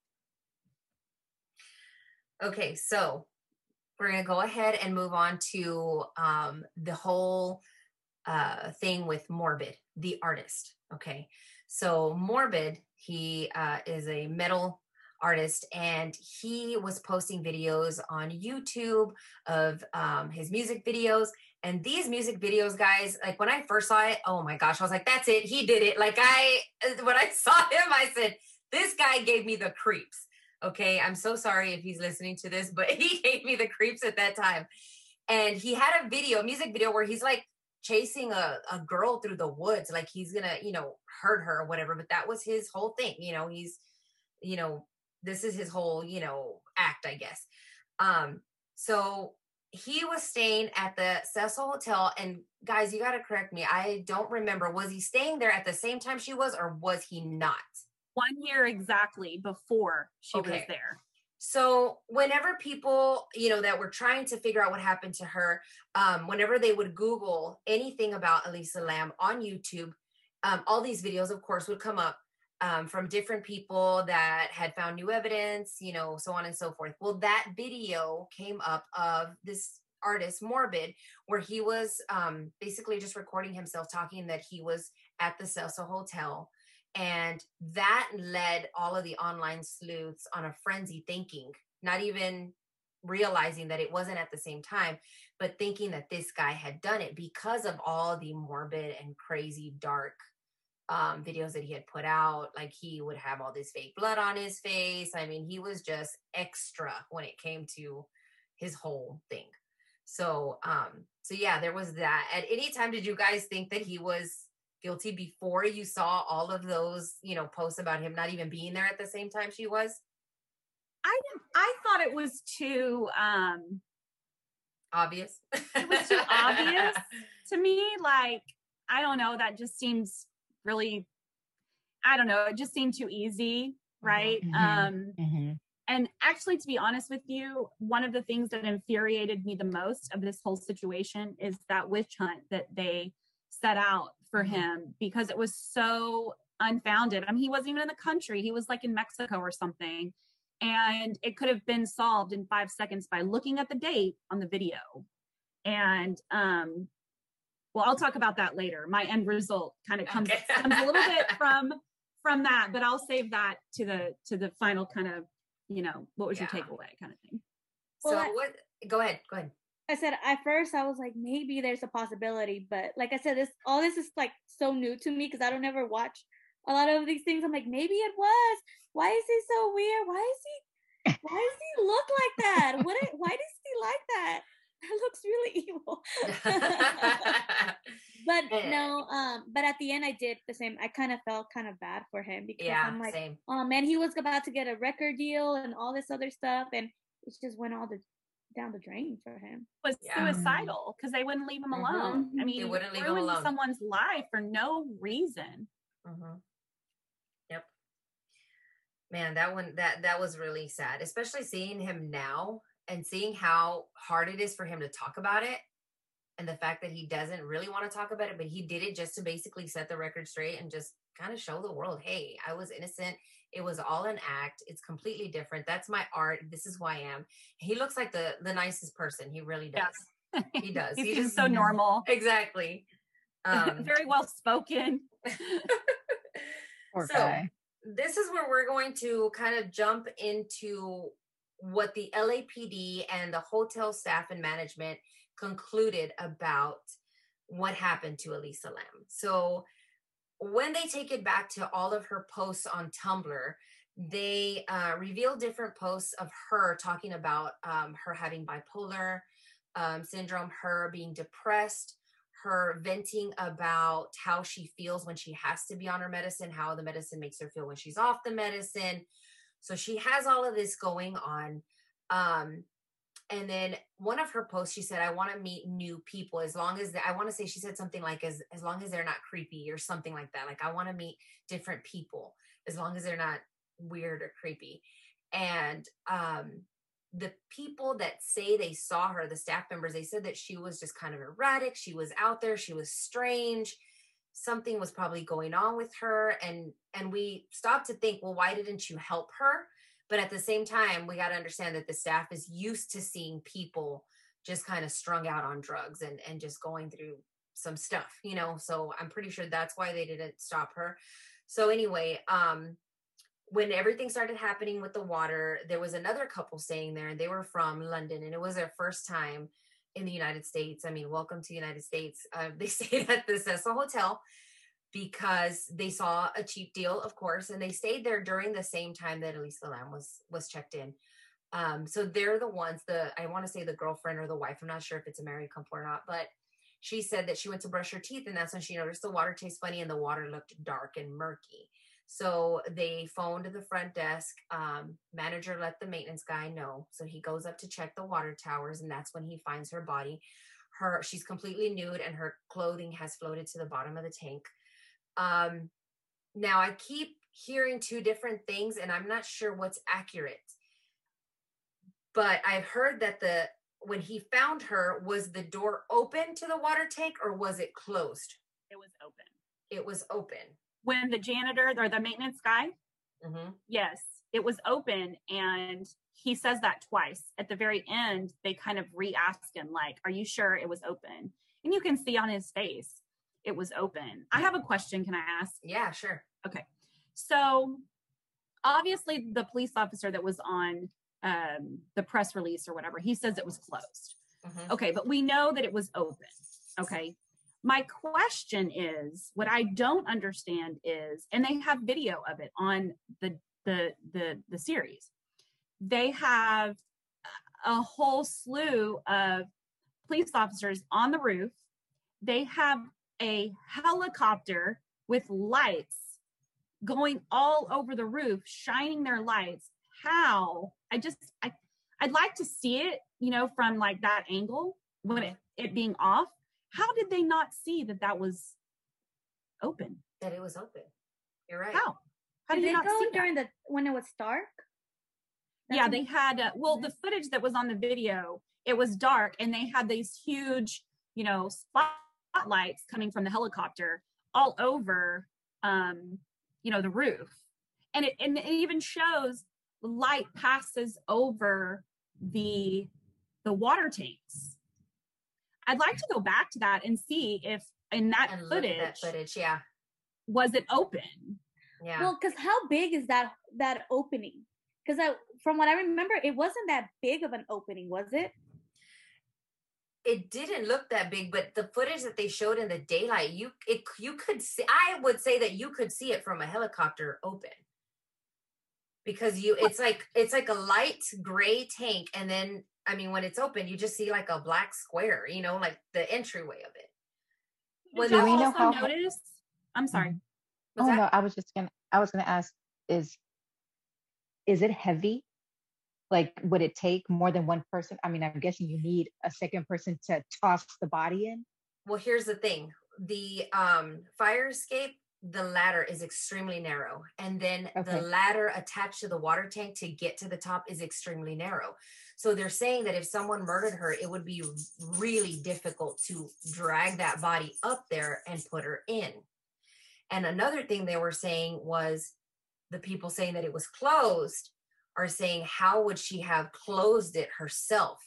Okay, so we're going to go ahead and move on to the whole thing with Morbid, the artist. Okay, so Morbid, he is a metal artist, and he was posting videos on YouTube of his music videos. And these music videos, guys, like when I first saw it, oh my gosh, I was like, that's it. He did it. Like when I saw him, I said, this guy gave me the creeps. Okay. I'm so sorry if he's listening to this, but he gave me the creeps at that time. And he had a music video where he's like chasing a girl through the woods. Like he's going to, hurt her or whatever, but that was his whole thing. He's, this is his whole, act, I guess. So he was staying at the Cecil Hotel, and guys, you got to correct me. I don't remember. Was he staying there at the same time she was, or was he not? 1 year exactly before she was there. So whenever people, that were trying to figure out what happened to her, whenever they would Google anything about Elisa Lam on YouTube, all these videos, of course, would come up. From different people that had found new evidence, so on and so forth. Well, that video came up of this artist, Morbid, where he was basically just recording himself talking that he was at the Cecil Hotel. And that led all of the online sleuths on a frenzy thinking, not even realizing that it wasn't at the same time, but thinking that this guy had done it because of all the morbid and crazy dark videos that he had put out. Like he would have all this fake blood on his face. He was just extra when it came to his whole thing. So yeah, there was that. At any time, did you guys think that he was guilty before you saw all of those, posts about him not even being there at the same time she was? I thought it was too obvious. It was too obvious to me. Like, I don't know. That just seems really, I don't know, it just seemed too easy, right? Mm-hmm. And actually, to be honest with you, one of the things that infuriated me the most of this whole situation is that witch hunt that they set out for him, because it was so unfounded. He wasn't even in the country. He was like in Mexico or something, and it could have been solved in 5 seconds by looking at the date on the video. And well, I'll talk about that later. My end result kind of comes a little bit from that, but I'll save that to the final kind of, what was your takeaway kind of thing. Well, go ahead. I said, at first I was like, maybe there's a possibility, but like I said, all this is like so new to me, because I don't ever watch a lot of these things. I'm like, maybe it was. Why is he so weird? Why does he look like that? Why does he like that? That looks really evil. But no, but at the end I did the same. I kind of felt kind of bad for him, because I'm like, same. Oh man, he was about to get a record deal and all this other stuff, and it just went all down the drain for him. It was suicidal, because they wouldn't leave him alone. Mm-hmm. They wouldn't leave him alone. Someone's life for no reason. Mm-hmm. Yep. Man, that one, that was really sad, especially seeing him now. And seeing how hard it is for him to talk about it, and the fact that he doesn't really want to talk about it, but he did it just to basically set the record straight and just kind of show the world, hey, I was innocent. It was all an act. It's completely different. That's my art. This is who I am. He looks like the nicest person. He really does. Yeah. He does. He's just so normal. Exactly. Very well spoken. So this is where we're going to kind of jump into what the LAPD and the hotel staff and management concluded about what happened to Elisa Lam. So when they take it back to all of her posts on Tumblr, they reveal different posts of her talking about her having bipolar syndrome, her being depressed, her venting about how she feels when she has to be on her medicine, how the medicine makes her feel when she's off the medicine. So she has all of this going on. And then one of her posts, she said, I want to meet new people as long as, I want to say she said something like, as long as they're not creepy or something like that. Like, I want to meet different people as long as they're not weird or creepy. And the people that say they saw her, the staff members, they said that she was just kind of erratic. She was out there. She was strange. Something was probably going on with her. And we stopped to think, well, why didn't you help her? But at the same time, we got to understand that the staff is used to seeing people just kind of strung out on drugs and just going through some stuff, you know? So I'm pretty sure that's why they didn't stop her. So anyway, when everything started happening with the water, there was another couple staying there, and they were from London, and it was their first time in the United States. I mean, welcome to the United States. They stayed at the Cecil Hotel because they saw a cheap deal, of course, and they stayed there during the same time that Elisa Lam was checked in. So they're the ones, I want to say the girlfriend or the wife, I'm not sure if it's a married couple or not, but she said that she went to brush her teeth, and that's when she noticed the water tastes funny and the water looked dark and murky. So they phoned the front desk. Manager let the maintenance guy know. So he goes up to check the water towers, and that's when he finds her body. She's completely nude, and her clothing has floated to the bottom of the tank. Now, I keep hearing two different things, and I'm not sure what's accurate. But I've heard that when he found her, was the door open to the water tank, or was it closed? It was open. It was open. When the janitor or the maintenance guy, yes, it was open. And he says that twice. At the very end, they kind of re-ask him, like, are you sure it was open? And you can see on his face, it was open. I have a question. Can I ask? Yeah, sure. Okay. So obviously the police officer that was on the press release or whatever, he says it was closed. Okay. But we know that it was open. Okay. My question is, what I don't understand is, and they have video of it on the series. They have a whole slew of police officers on the roof. They have a helicopter with lights going all over the roof, shining their lights. How? I'd like to see it, you know, from like that angle when it being off. How did they not see that was open? That it was open. You're right. How did they not see during that? When it was dark? Yeah, they had, the footage that was on the video, it was dark, and they had these huge, you know, spotlights coming from the helicopter all over, you know, the roof. And it even shows light passes over the water tanks. I'd like to go back to that and see if in that footage, yeah, was it open? Yeah. Well, because how big is that opening? Because from what I remember, it wasn't that big of an opening, was it? It didn't look that big, but the footage that they showed in the daylight, you could see. I would say that you could see it from a helicopter open, because it's like a light gray tank, and then, I mean, when it's open, you just see like a black square, you know, like the entryway of it. Was that also noticed? I'm sorry. Oh no, I was gonna ask, is it heavy? Like, would it take more than one person? I mean, I'm guessing you need a second person to toss the body in. Well, here's the thing. The fire escape, the ladder is extremely narrow, and then the ladder attached to the water tank to get to the top is extremely narrow. So they're saying that if someone murdered her, it would be really difficult to drag that body up there and put her in. And another thing they were saying was, the people saying that it was closed are saying, how would she have closed it herself?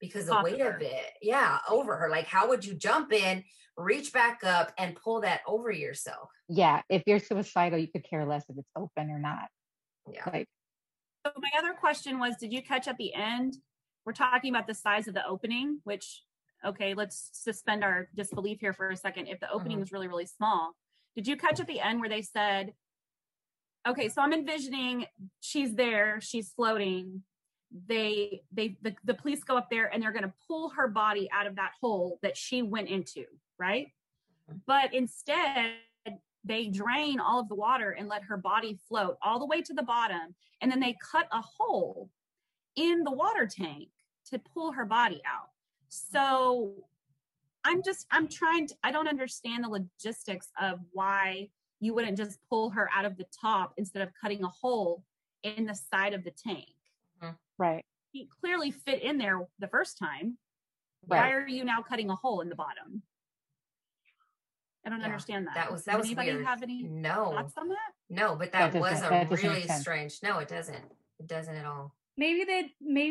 because the weight of it, over her. Like, how would you jump in, reach back up, and pull that over yourself? Yeah, if you're suicidal, you could care less if it's open or not. Yeah. Like, so my other question was, did you catch at the end? We're talking about the size of the opening, which, okay, let's suspend our disbelief here for a second. If the opening was really, really small, did you catch at the end where they said, okay, so I'm envisioning she's there, she's floating. The police go up there and they're going to pull her body out of that hole that she went into, right? But instead, they drain all of the water and let her body float all the way to the bottom. And then they cut a hole in the water tank to pull her body out. So I don't understand the logistics of why you wouldn't just pull her out of the top instead of cutting a hole in the side of the tank. Right. She clearly fit in there the first time. Right. Why are you now cutting a hole in the bottom? I don't understand that. That was anybody weird. Have any thoughts on that? No, but that was really strange. No, it doesn't. It doesn't at all. Maybe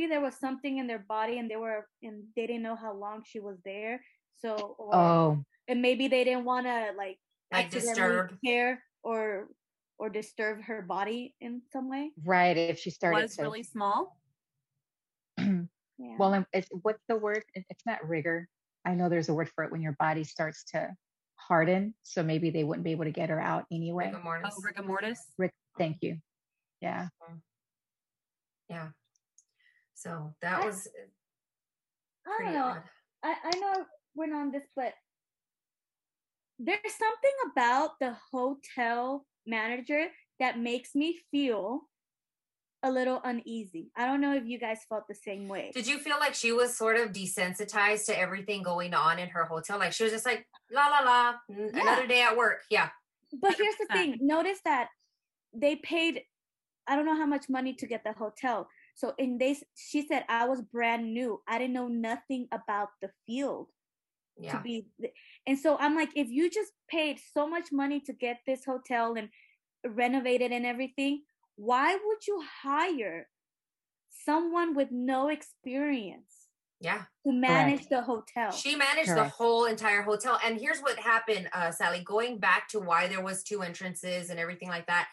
there was something in their body and they didn't know how long she was there. So and maybe they didn't want to like disturb her or disturb her body in some way. Right. If she was really small. Yeah. Well, what's the word? It's not rigor. I know there's a word for it when your body starts to harden. So maybe they wouldn't be able to get her out anyway. Rigor mortis. Oh, rigor mortis. Thank you. Yeah. Yeah. So that was. I don't know. Odd. I know we're not on this, but there's something about the hotel manager that makes me feel a little uneasy. I don't know if you guys felt the same way. Did you feel like she was sort of desensitized to everything going on in her hotel? Like she was just like, la, la, la, another day at work. Yeah. But here's the thing. Notice that they paid, I don't know how much money to get the hotel. So she said, I was brand new. I didn't know nothing about the field. Yeah. And so I'm like, if you just paid so much money to get this hotel and renovate it and everything, why would you hire someone with no experience? Yeah. To manage the hotel. She managed the whole entire hotel. And here's what happened, Sally, going back to why there was two entrances and everything like that.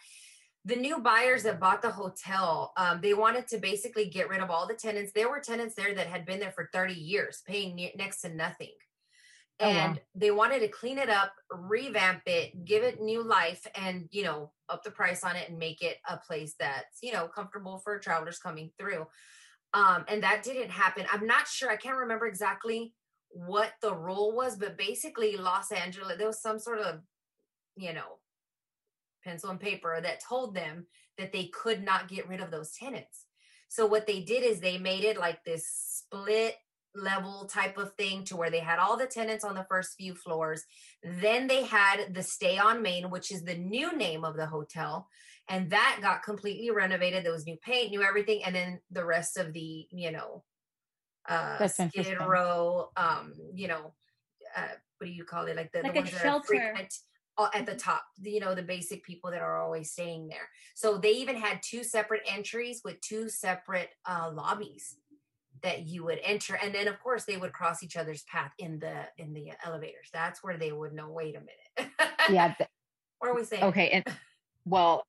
The new buyers that bought the hotel, they wanted to basically get rid of all the tenants. There were tenants there that had been there for 30 years, paying next to nothing. And they wanted to clean it up, revamp it, give it new life, and, up the price on it and make it a place that's, comfortable for travelers coming through. And that didn't happen. I'm not sure. I can't remember exactly what the rule was, but basically Los Angeles, there was some sort of, pencil and paper that told them that they could not get rid of those tenants. So what they did is they made it like this split level type of thing to where they had all the tenants on the first few floors. Then they had the Stay on Main, which is the new name of the hotel. And that got completely renovated. There was new paint, new everything. And then the rest of the, Skid Row, what do you call it? Like the ones that are frequent at the top, the basic people that are always staying there. So they even had two separate entries with two separate lobbies that you would enter, and then of course they would cross each other's path in the elevators. That's where they would know, wait a minute. Yeah. What are we saying? Okay.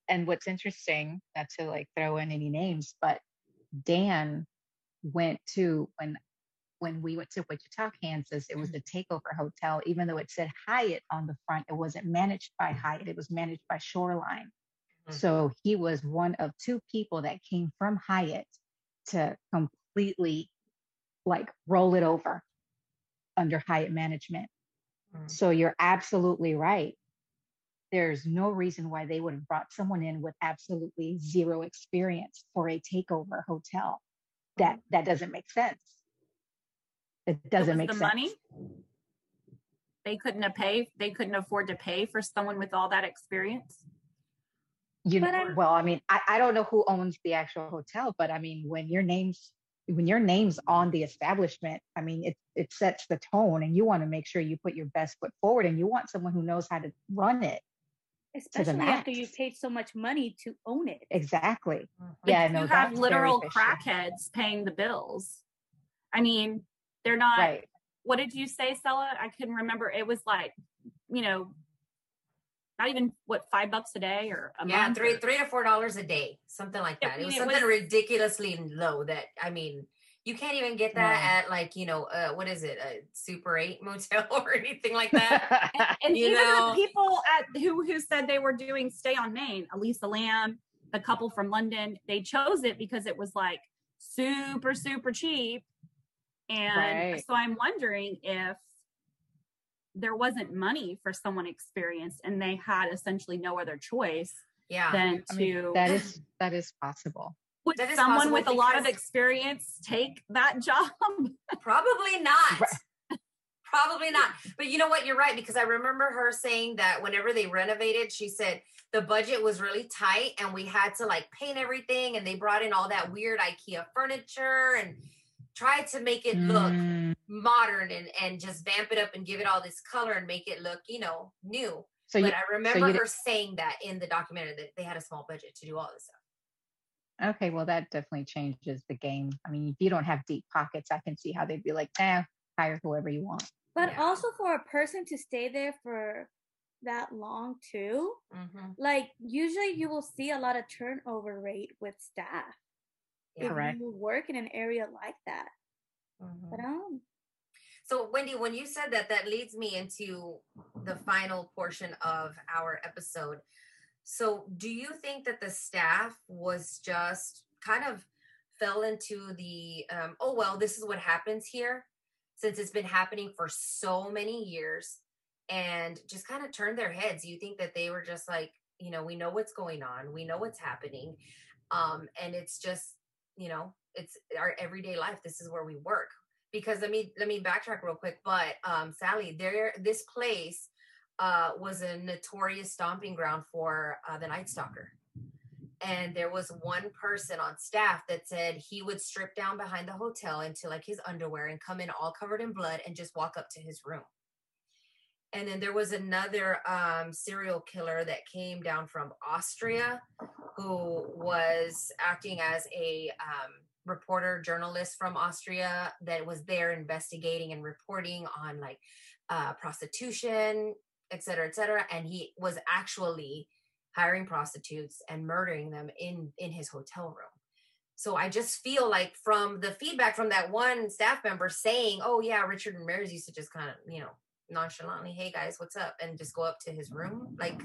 And what's interesting, not to throw in any names, but Dan went to, when we went to Wichita, Kansas, it was a takeover hotel. Even though it said Hyatt on the front, it wasn't managed by Hyatt. It was managed by Shoreline. Mm-hmm. So he was one of two people that came from Hyatt to completely roll it over under Hyatt management. So you're absolutely right. There's no reason why they would have brought someone in with absolutely zero experience for a takeover hotel. That doesn't make sense. It doesn't make sense. Money? They couldn't afford to pay for someone with all that experience. I don't know who owns the actual hotel, but I mean, when your name's on the establishment, I mean, it sets the tone, and you want to make sure you put your best foot forward, and you want someone who knows how to run it. Especially after you paid so much money to own it. Exactly. Mm-hmm. Yeah. You have literal crackheads paying the bills. I mean, they're not, right. What did you say, Stella? I couldn't remember. It was like, you know, not even what, $5 a day or a month? Yeah, $3 to $4 a day, something like that. It was something ridiculously low that, I mean, you can't even get that at like, you know, what is it? A Super 8 motel or anything like that. And you even know? The people at who said they were doing Stay on Main, Elisa Lam, the couple from London, they chose it because it was like super, super cheap. And so I'm wondering if there wasn't money for someone experienced and they had essentially no other choice than to... I mean, that is possible. Would someone with a lot of experience take that job? Probably not. Right. Probably not. But you know what? You're right, because I remember her saying that whenever they renovated, she said the budget was really tight and we had to like paint everything, and they brought in all that weird IKEA furniture and tried to make it look modern and just vamp it up and give it all this color and make it look, you know, new. So but I remember her saying that in the documentary that they had a small budget to do all this stuff. Okay, well, that definitely changes the game. I mean, if you don't have deep pockets, I can see how they'd be like, nah, hire whoever you want. But also for a person to stay there for that long too, like usually you will see a lot of turnover rate with staff if you work in an area like that. But so Wendy, when you said that, that leads me into the final portion of our episode. So do you think that the staff was just kind of fell into the, oh, well, this is what happens here since it's been happening for so many years, and just kind of turned their heads? You think that they were just like, you know, we know what's going on. We know what's happening. And it's just, you know, it's our everyday life. This is where we work. Because let me backtrack real quick. But Sally, this place was a notorious stomping ground for the Night Stalker. And there was one person on staff that said he would strip down behind the hotel into like his underwear and come in all covered in blood and just walk up to his room. And then there was another serial killer that came down from Austria who was acting as a reporter, journalist from Austria that was there investigating and reporting on like prostitution, et cetera, and he was actually hiring prostitutes and murdering them in his hotel room. So I just feel like from the feedback from that one staff member saying, oh yeah, Richard Ramirez used to just kind of, you know, nonchalantly, hey guys, what's up? And just go up to his room. Like,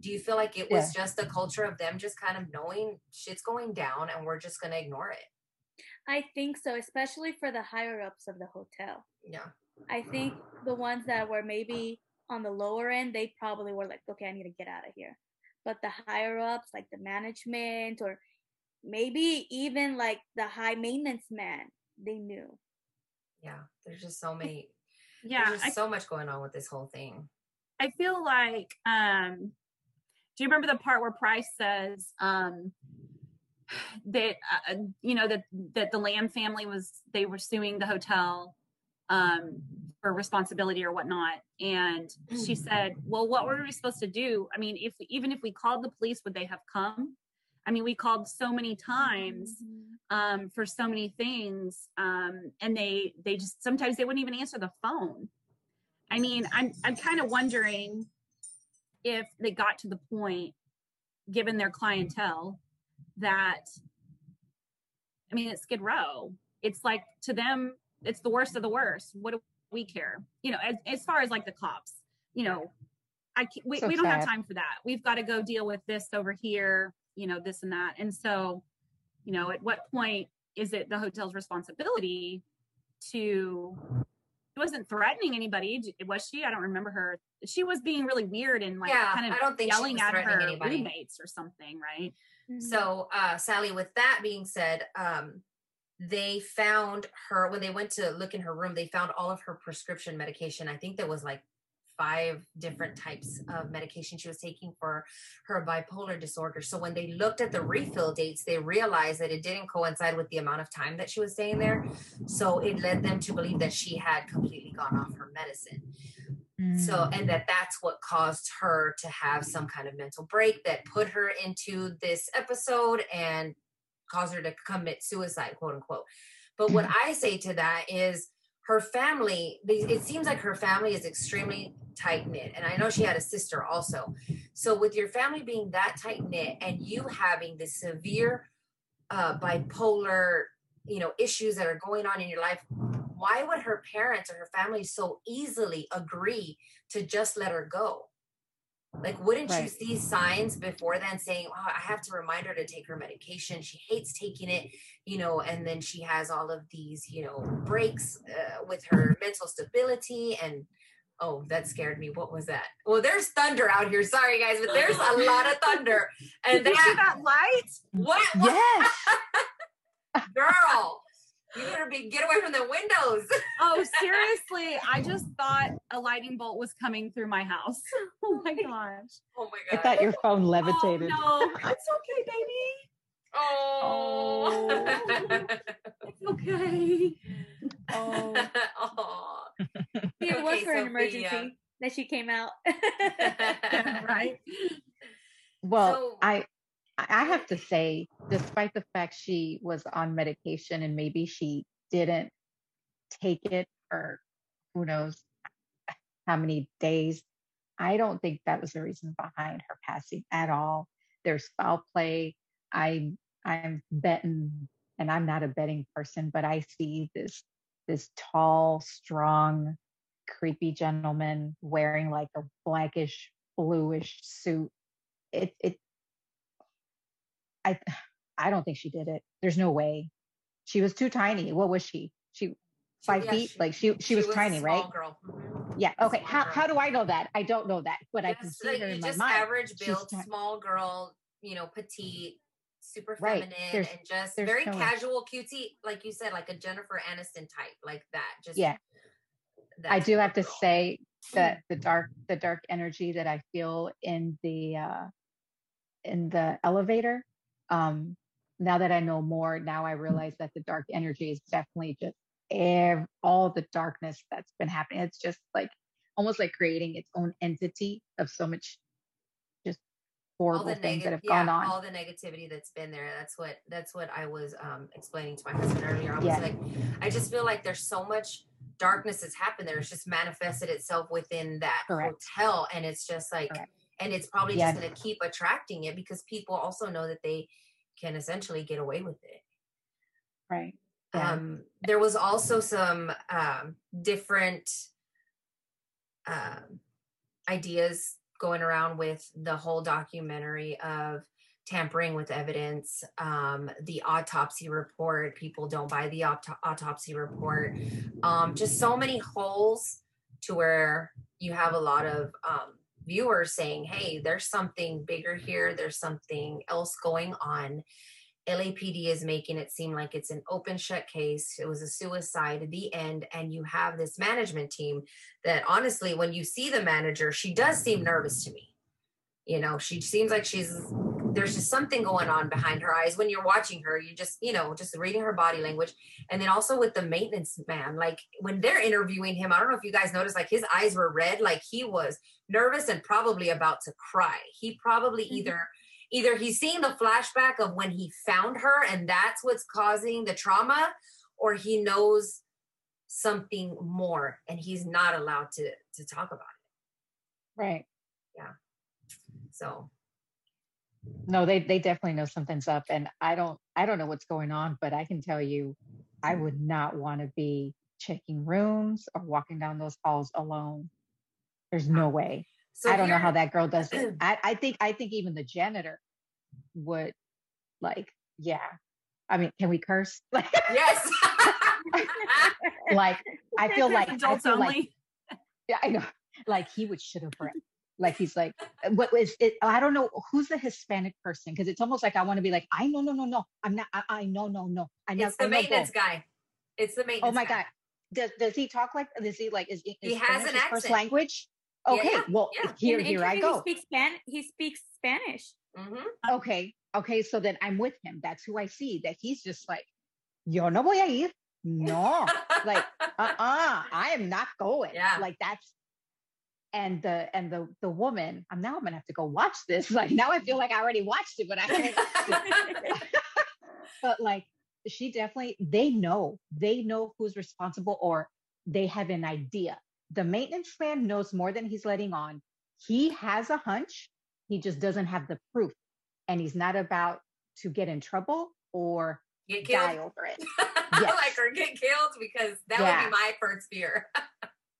do you feel like it was just the culture of them just kind of knowing shit's going down and we're just going to ignore it? I think so, especially for the higher ups of the hotel. Yeah. I think the ones that were maybe on the lower end, they probably were like, okay, I need to get out of here. But the higher ups, like the management, or maybe even like the high maintenance man, they knew. Yeah, there's just so many. Yeah, there's just so much going on with this whole thing. I feel like, do you remember the part where Price says that you know, that the Lamb family were suing the hotel for responsibility or whatnot, and she said, well, what were we supposed to do? I mean, if we called the police, would they have come? I mean, we called so many times for so many things, and they just sometimes they wouldn't even answer the phone. I mean, I'm kind of wondering if they got to the point, given their clientele, that, I mean, it's Skid Row. It's like, to them, it's the worst of the worst. What do we care? You know, as far as like the cops, you know, we don't have time for that. We've got to go deal with this over here, you know, this and that. And so, you know, at what point is it the hotel's responsibility to, it wasn't threatening anybody, was she? I don't remember her. She was being really weird and like kind of yelling at her roommates or something, right? Mm-hmm. So, Sally, with that being said, they found her, when they went to look in her room, they found all of her prescription medication. I think there was like 5 different types of medication she was taking for her bipolar disorder. So when they looked at the refill dates, they realized that it didn't coincide with the amount of time that she was staying there. So it led them to believe that she had completely gone off her medicine. So, and that's what caused her to have some kind of mental break that put her into this episode and cause her to commit suicide, quote unquote. But what I say to that is her family, it seems like her family is extremely tight-knit. And I know she had a sister also. So with your family being that tight-knit and you having this severe bipolar, you know, issues that are going on in your life, why would her parents or her family so easily agree to just let her go? Like, wouldn't you see signs before then saying, oh, I have to remind her to take her medication. She hates taking it, you know, and then she has all of these, you know, breaks with her mental stability. And, oh, that scared me. What was that? Well, there's thunder out here. Sorry, guys, but there's a lot of thunder. And did you see that light? What? Yes. Girl. You better get away from the windows. Oh, seriously. I just thought a lightning bolt was coming through my house. Oh, my gosh. Oh, my God. I thought your phone levitated. Oh, no. It's okay, baby. Oh. It's okay. Oh. It was for an emergency that she came out. Right? Well, so, I have to say, despite the fact she was on medication and maybe she didn't take it for who knows how many days, I don't think that was the reason behind her passing at all. There's foul play. I'm betting, and I'm not a betting person, but I see this tall, strong, creepy gentleman wearing like a blackish, bluish suit. I don't think she did it. There's no way. She was too tiny. What was she? She 5 feet? Like she was tiny, right? Girl. Yeah. Okay. How do I know that? I don't know that, but yes, I can see like her in my mind. Average build, small girl, you know, petite, super feminine, and just very casual, cutie, like you said, like a Jennifer Aniston type, like that. Just yeah. I do have to say that the dark energy that I feel in the elevator. Now that I know more, now I realize that the dark energy is definitely just all the darkness that's been happening. It's just like almost like creating its own entity of so much just horrible things that have gone on. All the negativity that's been there. That's what I was explaining to my husband earlier. I was like, I just feel like there's so much darkness that's happened there. It's just manifested itself within that hotel, and it's just like. Correct. And it's probably just going to keep attracting it because people also know that they can essentially get away with it. Right. Yeah. There was also some different ideas going around with the whole documentary of tampering with evidence, the autopsy report. People don't buy the autopsy report. Just so many holes to where you have a lot of... viewers saying, hey, there's something bigger here. There's something else going on. LAPD is making it seem like it's an open shut case. It was a suicide at the end. And you have this management team that honestly, when you see the manager, she does seem nervous to me. You know, she seems like there's just something going on behind her eyes. When you're watching her, you just, you know, just reading her body language. And then also with the maintenance man, like when they're interviewing him, I don't know if you guys noticed, like his eyes were red, like he was nervous and probably about to cry. He probably either he's seeing the flashback of when he found her and that's what's causing the trauma, or he knows something more and he's not allowed to talk about it. Right. Yeah. So. No, they definitely know something's up, and I don't know what's going on, but I can tell you, I would not want to be checking rooms or walking down those halls alone. There's no way. So I don't know how that girl does it. I think even the janitor would like, yeah. I mean, can we curse? Yes. Like I feel like yeah, I know. Like he would shit over it. Like he's like, what is it? I don't know who's the Hispanic person, because it's almost like I want to be like, no, I'm not. I know. It's the maintenance guy. It's the maintenance. Oh my God, does he talk like? Does he like? Is he has an accent? First language. Okay, yeah. Well, yeah. Here I go. He speaks Spanish. Mm-hmm. Okay. So then I'm with him. That's who I see. That he's just like, yo no voy a ir. No, like, I am not going. Yeah. Like that's. And the woman, now I'm gonna have to go watch this. Like now I feel like I already watched it, but I haven't. But like she definitely, they know who's responsible, or they have an idea. The maintenance man knows more than he's letting on. He has a hunch. He just doesn't have the proof, and he's not about to get in trouble or die over it. Yes. Like, or get killed, because that would be my first fear.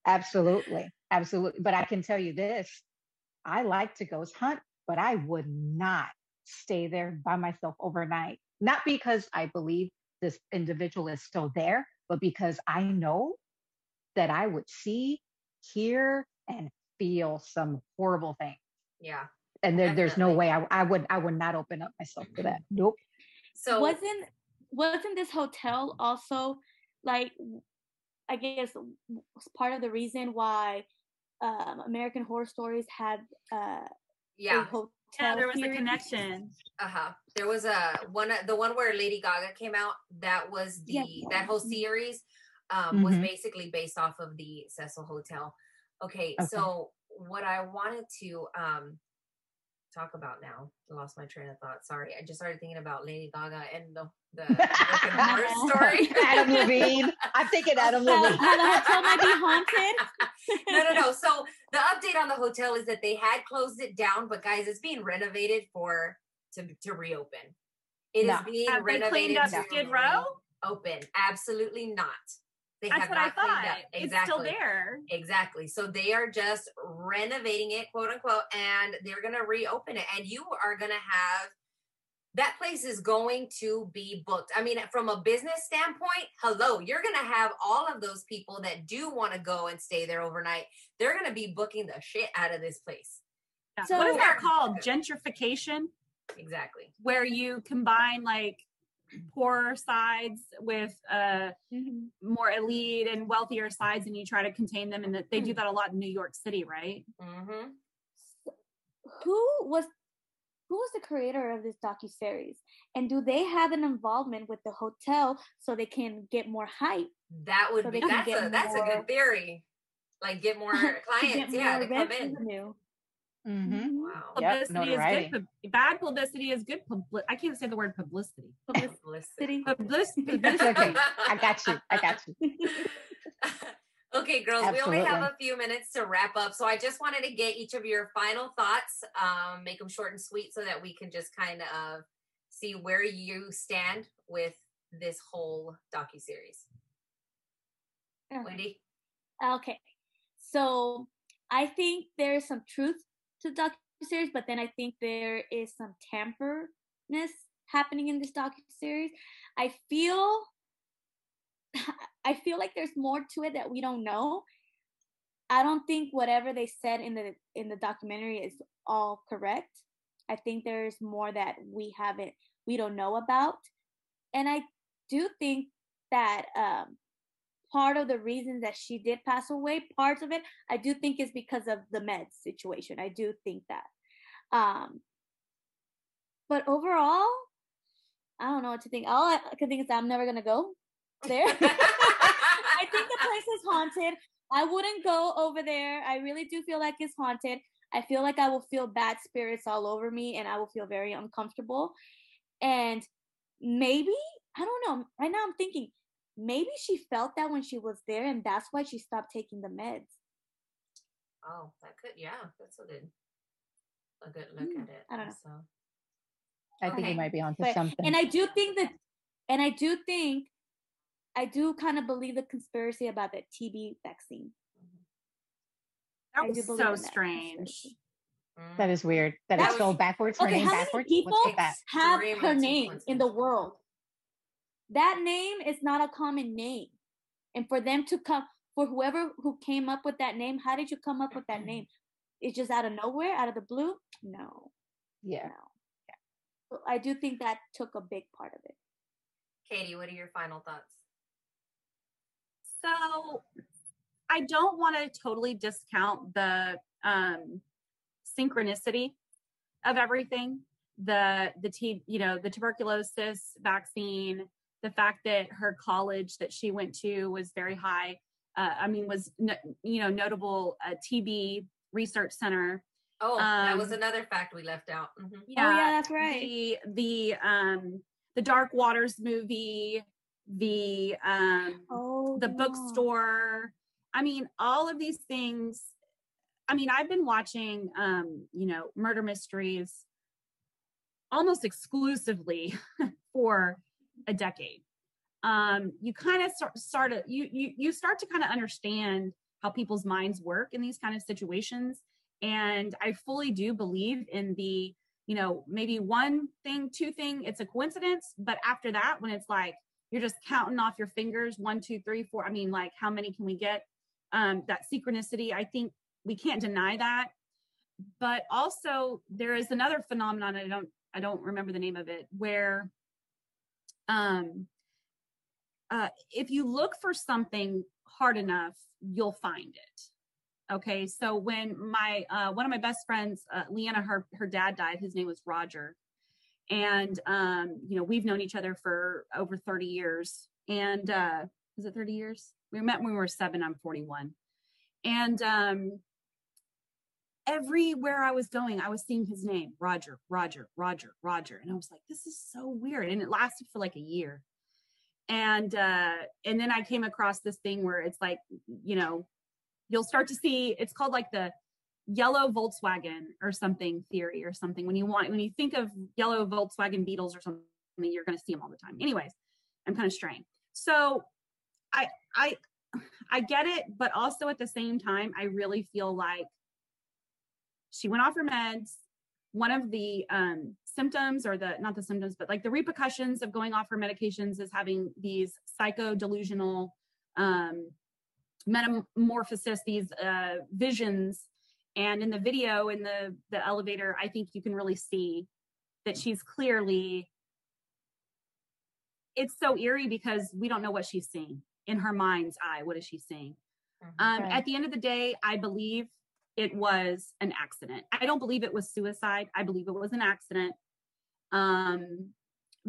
Absolutely. Absolutely. But I can tell you this, I like to ghost hunt, but I would not stay there by myself overnight. Not because I believe this individual is still there, but because I know that I would see, hear, and feel some horrible thing. Yeah. And there's no way I would not open up myself for that. Nope. So wasn't this hotel also, like, I guess part of the reason why American Horror Stories had a hotel? Yeah, there was a connection. There was the one where Lady Gaga came out. That was that whole series was basically based off of the Cecil Hotel. Okay. So what I wanted to talk about now, I lost my train of thought. Sorry, I just started thinking about Lady Gaga and the horror story. Adam Levine. I'm thinking Adam Levine. The hotel might be haunted. No. So the update on the hotel is that they had closed it down, but guys, it's being renovated to reopen. It is being renovated. Cleaned up Skid Row? Open. Absolutely not. That's what I thought. Exactly. It's still there. Exactly. So they are just renovating it, quote unquote, and they're going to reopen it. And you are going to have, that place is going to be booked. I mean, from a business standpoint, hello, you're going to have all of those people that do want to go and stay there overnight. They're going to be booking the shit out of this place. So, what is that called? Gentrification? Exactly. Where you combine, like, poorer sides with more elite and wealthier sides, and you try to contain them, and they do that a lot in New York City, right? Mm-hmm. Who was the creator of this docuseries, and do they have an involvement with the hotel so they can get more hype? That's a good theory. Like, get more clients, to come in. Mm-hmm. Wow. Publicity is good. Bad publicity is good. I can't say the word publicity. Publicity. Okay. I got you. Okay, girls, absolutely. We only have a few minutes to wrap up, so I just wanted to get each of your final thoughts. Make them short and sweet so that we can just kind of see where you stand with this whole docuseries. Okay. Wendy? Okay. So I think there is some truth to the docuseries, but then I think there is some tamperness happening in this docuseries. I feel like there's more to it that we don't know. I don't think whatever they said in the documentary is all correct. I think there's more that we don't know about. And I do think that part of the reason that she did pass away, parts of it, I do think is because of the meds situation. I do think that. But overall, I don't know what to think. All I can think is that I'm never going to go there. I think the place is haunted. I wouldn't go over there. I really do feel like it's haunted. I feel like I will feel bad spirits all over me, and I will feel very uncomfortable. And maybe, I don't know, right now I'm thinking, maybe she felt that when she was there, and that's why she stopped taking the meds. Oh, that could, that's a good look at it. I don't know. So. I think you might be onto something. And I do think that, I do kind of believe the conspiracy about the TB vaccine. That was so strange. That is weird. That is so backwards. Okay, how many people have her name in the world? That name is not a common name. And for them to come, for whoever who came up with that name, how did you come up with that name? It's just out of nowhere, out of the blue? No. Yeah. No. I do think that took a big part of it. Katie, what are your final thoughts? So I don't want to totally discount the synchronicity of everything. The tuberculosis vaccine, the fact that her college that she went to was very high. Notable TB research center. Oh, that was another fact we left out. Mm-hmm. Yeah, that's right. The the Dark Waters movie, the bookstore. I mean, all of these things. I mean, I've been watching, you know, murder mysteries almost exclusively for a decade. You kind of start to kind of understand how people's minds work in these kind of situations. And I fully do believe in the, you know, maybe one thing, two thing, it's a coincidence. But after that, when it's like, you're just counting off your fingers, 1, 2, 3, 4. I mean, like, how many can we get? That synchronicity, I think we can't deny that. But also there is another phenomenon, I don't remember the name of it, where if you look for something hard enough, you'll find it. Okay. So when my, one of my best friends, Leanna, her dad died, his name was Roger. And, you know, we've known each other for over 30 years. And, was it 30 years? We met when we were 7, I'm 41. And, everywhere I was going, I was seeing his name, Roger, Roger, Roger, Roger. And I was like, this is so weird. And it lasted for like a year. And then I came across this thing where it's like, you know, you'll start to see, it's called like the yellow Volkswagen or something theory or something. When you think of yellow Volkswagen Beetles or something, you're going to see them all the time. Anyways, I'm kind of straying. So I get it. But also at the same time, I really feel like she went off her meds. One of the symptoms, or not the symptoms, but like the repercussions of going off her medications is having these psycho-delusional metamorphosis, these visions. And in the video, in the elevator, I think you can really see that she's clearly, it's so eerie because we don't know what she's seeing. In her mind's eye, what is she seeing? Mm-hmm. At the end of the day, I believe it was an accident. I don't believe it was suicide. I believe it was an accident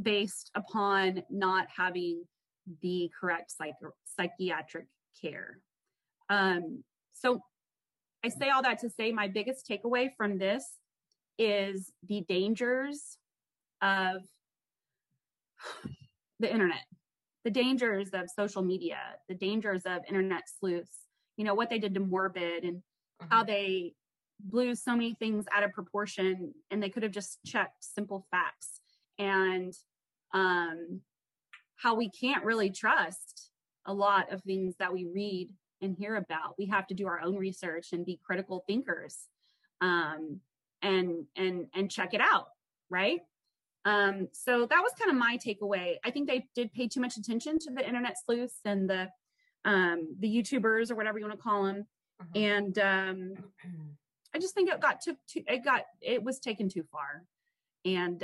based upon not having the correct psychiatric care. So I say all that to say my biggest takeaway from this is the dangers of the internet, the dangers of social media, the dangers of internet sleuths, you know, what they did to Morbid and how they blew so many things out of proportion, and they could have just checked simple facts, and how we can't really trust a lot of things that we read and hear about. We have to do our own research and be critical thinkers, and check it out, right? So that was kind of my takeaway. I think they did pay too much attention to the internet sleuths and the YouTubers or whatever you want to call them. And I just think it was taken too far. And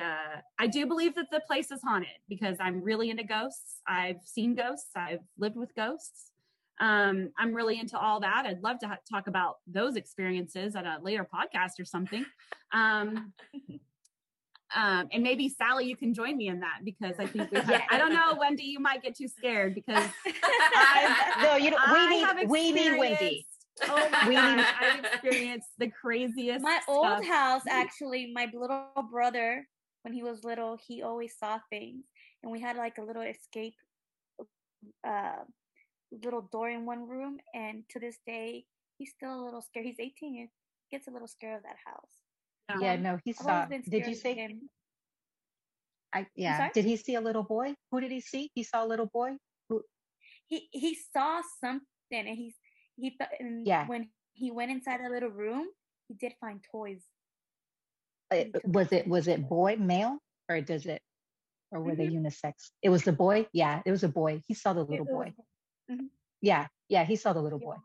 I do believe that the place is haunted because I'm really into ghosts. I've seen ghosts. I've lived with ghosts. I'm really into all that. I'd love to talk about those experiences at a later podcast or something. And maybe Sally, you can join me in that because I think I don't know, Wendy, you might get too scared because we need Wendy. Oh my God, I've experienced the craziest stuff. Old house, actually, my little brother, when he was little, he always saw things. And we had like a little escape little door in one room. And to this day, he's still a little scared. He's 18 and gets a little scared of that house. Yeah, no, he saw. Did you see him? Did he see a little boy? Who did he see? He saw a little boy? Who? He saw something and when he went inside a little room, he did find toys. Was it boy, male, or were they unisex? It was the boy. Yeah, it was a boy. He saw the little boy. Mm-hmm. Yeah, he saw the little boy.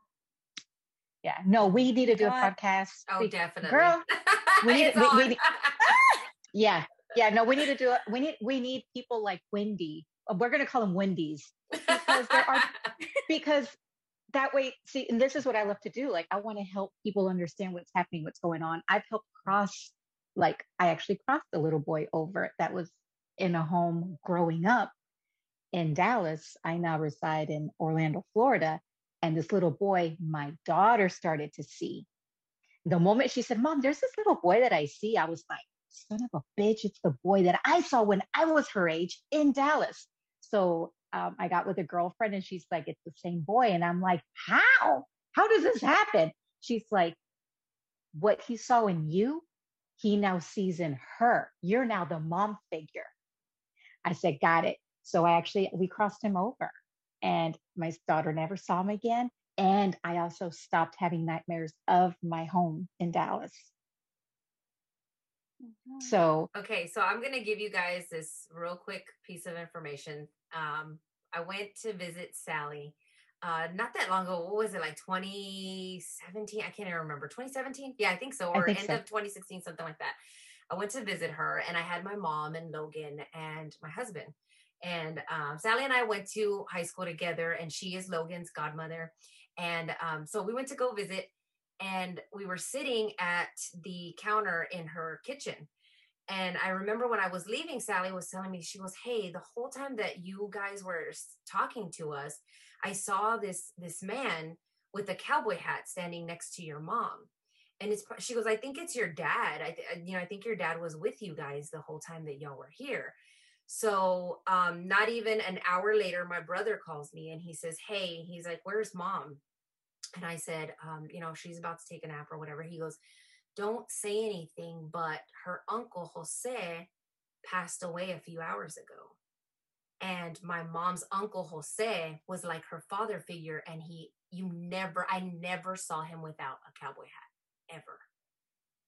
Yeah, no, we need to do a podcast. Oh, definitely, girl. We need people like Wendy. We're gonna call them Wendy's because that way, see, and this is what I love to do. Like, I want to help people understand what's happening, what's going on. I've helped I actually crossed a little boy over that was in a home growing up in Dallas. I now reside in Orlando, Florida. And this little boy, my daughter started to see. The moment she said, Mom, there's this little boy that I see, I was like, son of a bitch, it's the boy that I saw when I was her age in Dallas. So I got with a girlfriend and she's like, it's the same boy. And I'm like, how? How does this happen? She's like, what he saw in you, he now sees in her. You're now the mom figure. I said, got it. So I actually, we crossed him over and my daughter never saw him again. And I also stopped having nightmares of my home in Dallas. So, okay. So I'm going to give you guys this real quick piece of information. I went to visit Sally not that long ago. What was it, like 2017? I can't even remember. 2017? Yeah, I think so. Or think end so. Of 2016, something like that. I went to visit her and I had my mom and Logan and my husband. And Sally and I went to high school together and she is Logan's godmother. And so we went to go visit and we were sitting at the counter in her kitchen. And I remember when I was leaving, Sally was telling me, she goes, hey, the whole time that you guys were talking to us, I saw this man with a cowboy hat standing next to your mom. And she goes, I think it's your dad. I think your dad was with you guys the whole time that y'all were here. So not even an hour later, my brother calls me and he says, hey, he's like, where's mom? And I said, she's about to take a nap or whatever. He goes, don't say anything, but her uncle Jose passed away a few hours ago. And my mom's uncle Jose was like her father figure. And I never saw him without a cowboy hat ever.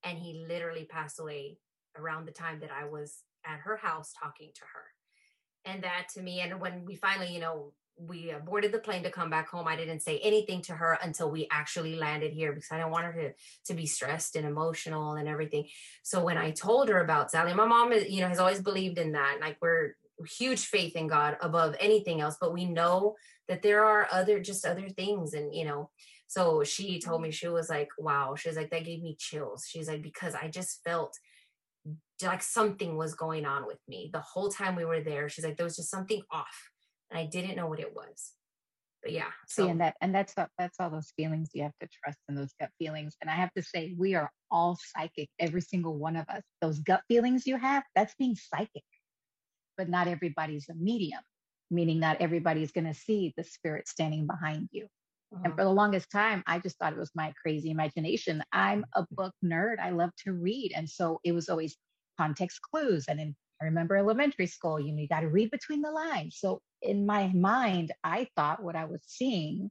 And he literally passed away around the time that I was at her house talking to her. And that to me, and when we finally, we boarded the plane to come back home, I didn't say anything to her until we actually landed here because I didn't want her to be stressed and emotional and everything. So when I told her about Sally, my mom, has always believed in that. Like, we're huge faith in God above anything else, but we know that there are other things. And, so she told me, she was like, wow. She's like, that gave me chills. She's like, because I just felt like something was going on with me the whole time we were there. She's like, there was just something off. I didn't know what it was, but yeah. So. See, and that's all those feelings. You have to trust in those gut feelings. And I have to say, we are all psychic, every single one of us. Those gut feelings you have, that's being psychic. But not everybody's a medium, meaning not everybody's going to see the spirit standing behind you. Mm-hmm. And for the longest time, I just thought it was my crazy imagination. I'm a book nerd. I love to read. And so it was always context clues. And then I remember elementary school, you got to read between the lines. So in my mind, I thought what I was seeing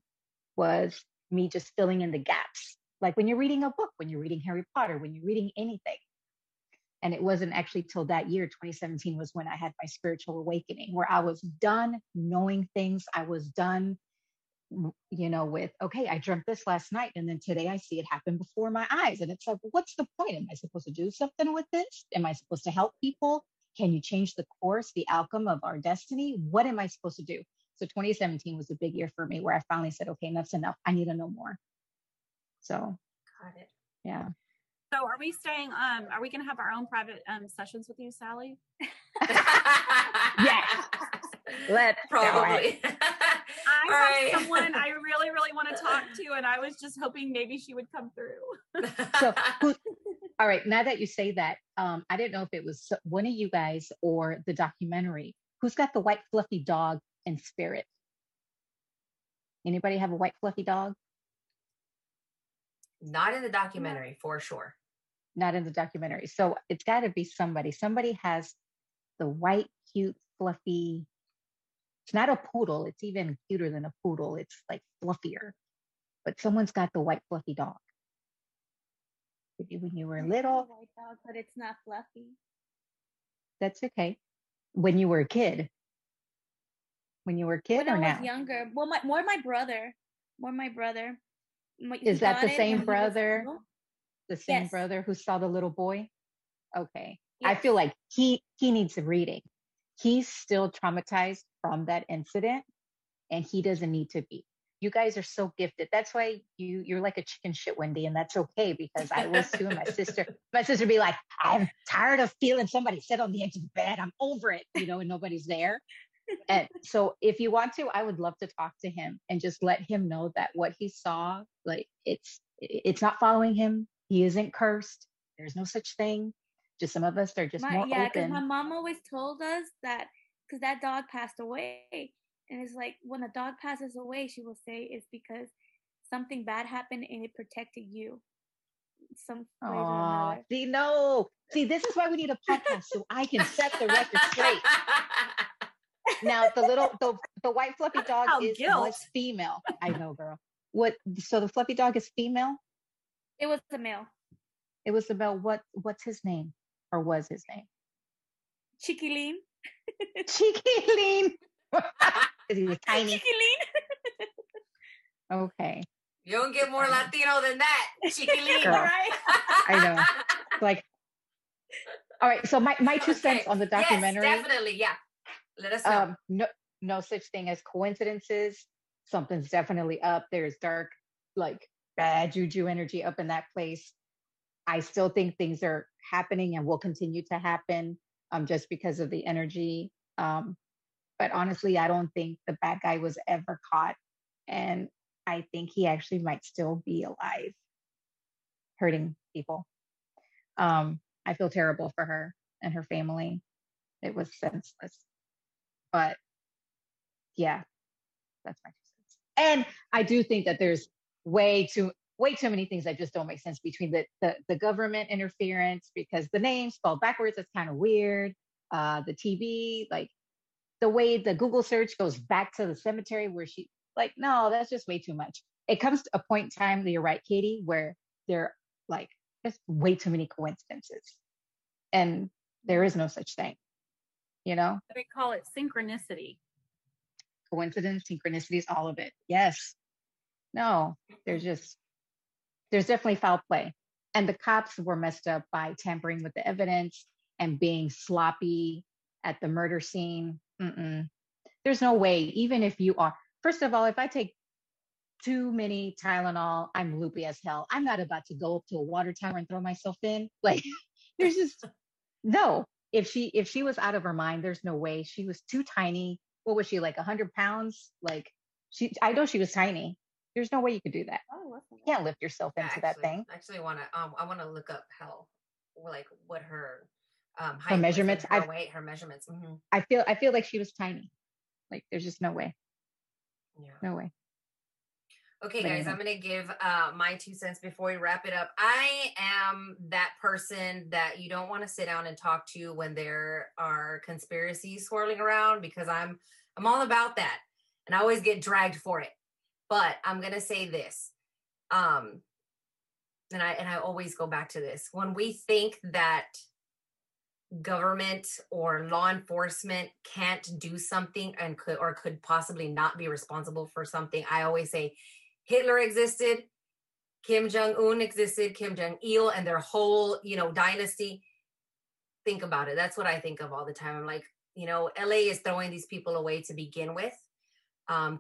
was me just filling in the gaps. Like when you're reading a book, when you're reading Harry Potter, when you're reading anything. And it wasn't actually till that year, 2017, was when I had my spiritual awakening, where I was done knowing things. I was done, with, okay, I dreamt this last night. And then today I see it happen before my eyes. And it's like, what's the point? Am I supposed to do something with this? Am I supposed to help people? Can you change the course, the outcome of our destiny? What am I supposed to do? So 2017 was a big year for me where I finally said, okay, enough's enough. I need to know more. So. Got it. Yeah. So are we staying, are we going to have our own private sessions with you, Sally? Yes. Let's probably. Go. I have someone I really, really want to talk to, and I was just hoping maybe she would come through. So, all right. Now that you say that, I didn't know if it was one of you guys or the documentary. Who's got the white fluffy dog in spirit? Anybody have a white fluffy dog? Not in the documentary, for sure. Not in the documentary. So it's got to be somebody. Somebody has the white, cute, fluffy. It's not a poodle. It's even cuter than a poodle. It's like fluffier. But someone's got the white fluffy dog. When you were little. White dog, but it's not fluffy. That's okay. When you were a kid. When you were a kid, when or now? I was younger. Well, more my brother. Is that the same brother? The same brother who saw the little boy? Okay. Yes. I feel like he needs a reading. He's still traumatized from that incident, and he doesn't need to be. You guys are so gifted. That's why you're like a chicken shit, Wendy, and that's okay, because I was too. And my sister be like, I'm tired of feeling somebody sit on the edge of the bed. I'm over it, and nobody's there. And so if you want to, I would love to talk to him and just let him know that what he saw, like it's not following him. He isn't cursed. There's no such thing. Just some of us are just more open. Because my mom always told us that, because that dog passed away, and it's like when a dog passes away, she will say it's because something bad happened and it protected you. Some see, no, see, this is why we need a podcast so I can set the record straight. Now the white fluffy dog was female. I know, girl. What? So the fluffy dog is female? It was the male. It was the male. What's his name? Or was his name? Chiquilin. Chiquilin. Is he tiny? Chiquilin. Okay. You don't get more Latino than that, Chiquilin, right? I know. Like, all right. So my 2 cents on the documentary. Yes, definitely, yeah. Let us know. No such thing as coincidences. Something's definitely up. There's dark, like bad juju energy up in that place. I still think things are happening and will continue to happen, just because of the energy. But honestly, I don't think the bad guy was ever caught, and I think he actually might still be alive, hurting people. I feel terrible for her and her family. It was senseless. But yeah, that's my 2 cents. And I do think that there's way too many things that just don't make sense between the government interference, because the name spelled backwards, that's kind of weird. The TV, like the way the Google search goes back to the cemetery where she, like, no, that's just way too much. It comes to a point in time, you're right, Katie, where they're like, there's way too many coincidences. And there is no such thing. You know, they call it synchronicity, coincidence, synchronicities, all of it. Yes. No, there's definitely foul play. And the cops were messed up by tampering with the evidence and being sloppy at the murder scene. There's no way, even if you are, first of all, if I take too many Tylenol, I'm loopy as hell. I'm not about to go up to a water tower and throw myself in. Like, there's just no. If she was out of her mind, there's no way. She was too tiny. What was she, like 100 pounds? Like, I know she was tiny. There's no way you could do that. Oh, you can't lift yourself into that thing. I actually want to, I want to look up how, like, what her, height, her measurements, her weight, her measurements. Mm-hmm. I feel like she was tiny. Like, there's just no way. Yeah. No way. Okay, guys, I'm going to give my 2 cents before we wrap it up. I am that person that you don't want to sit down and talk to when there are conspiracies swirling around, because I'm all about that. And I always get dragged for it. But I'm going to say this. And I always go back to this. When we think that government or law enforcement can't do something and could possibly not be responsible for something, I always say, Hitler existed, Kim Jong-un existed, Kim Jong-il and their whole, dynasty. Think about it. That's what I think of all the time. I'm like, LA is throwing these people away to begin with.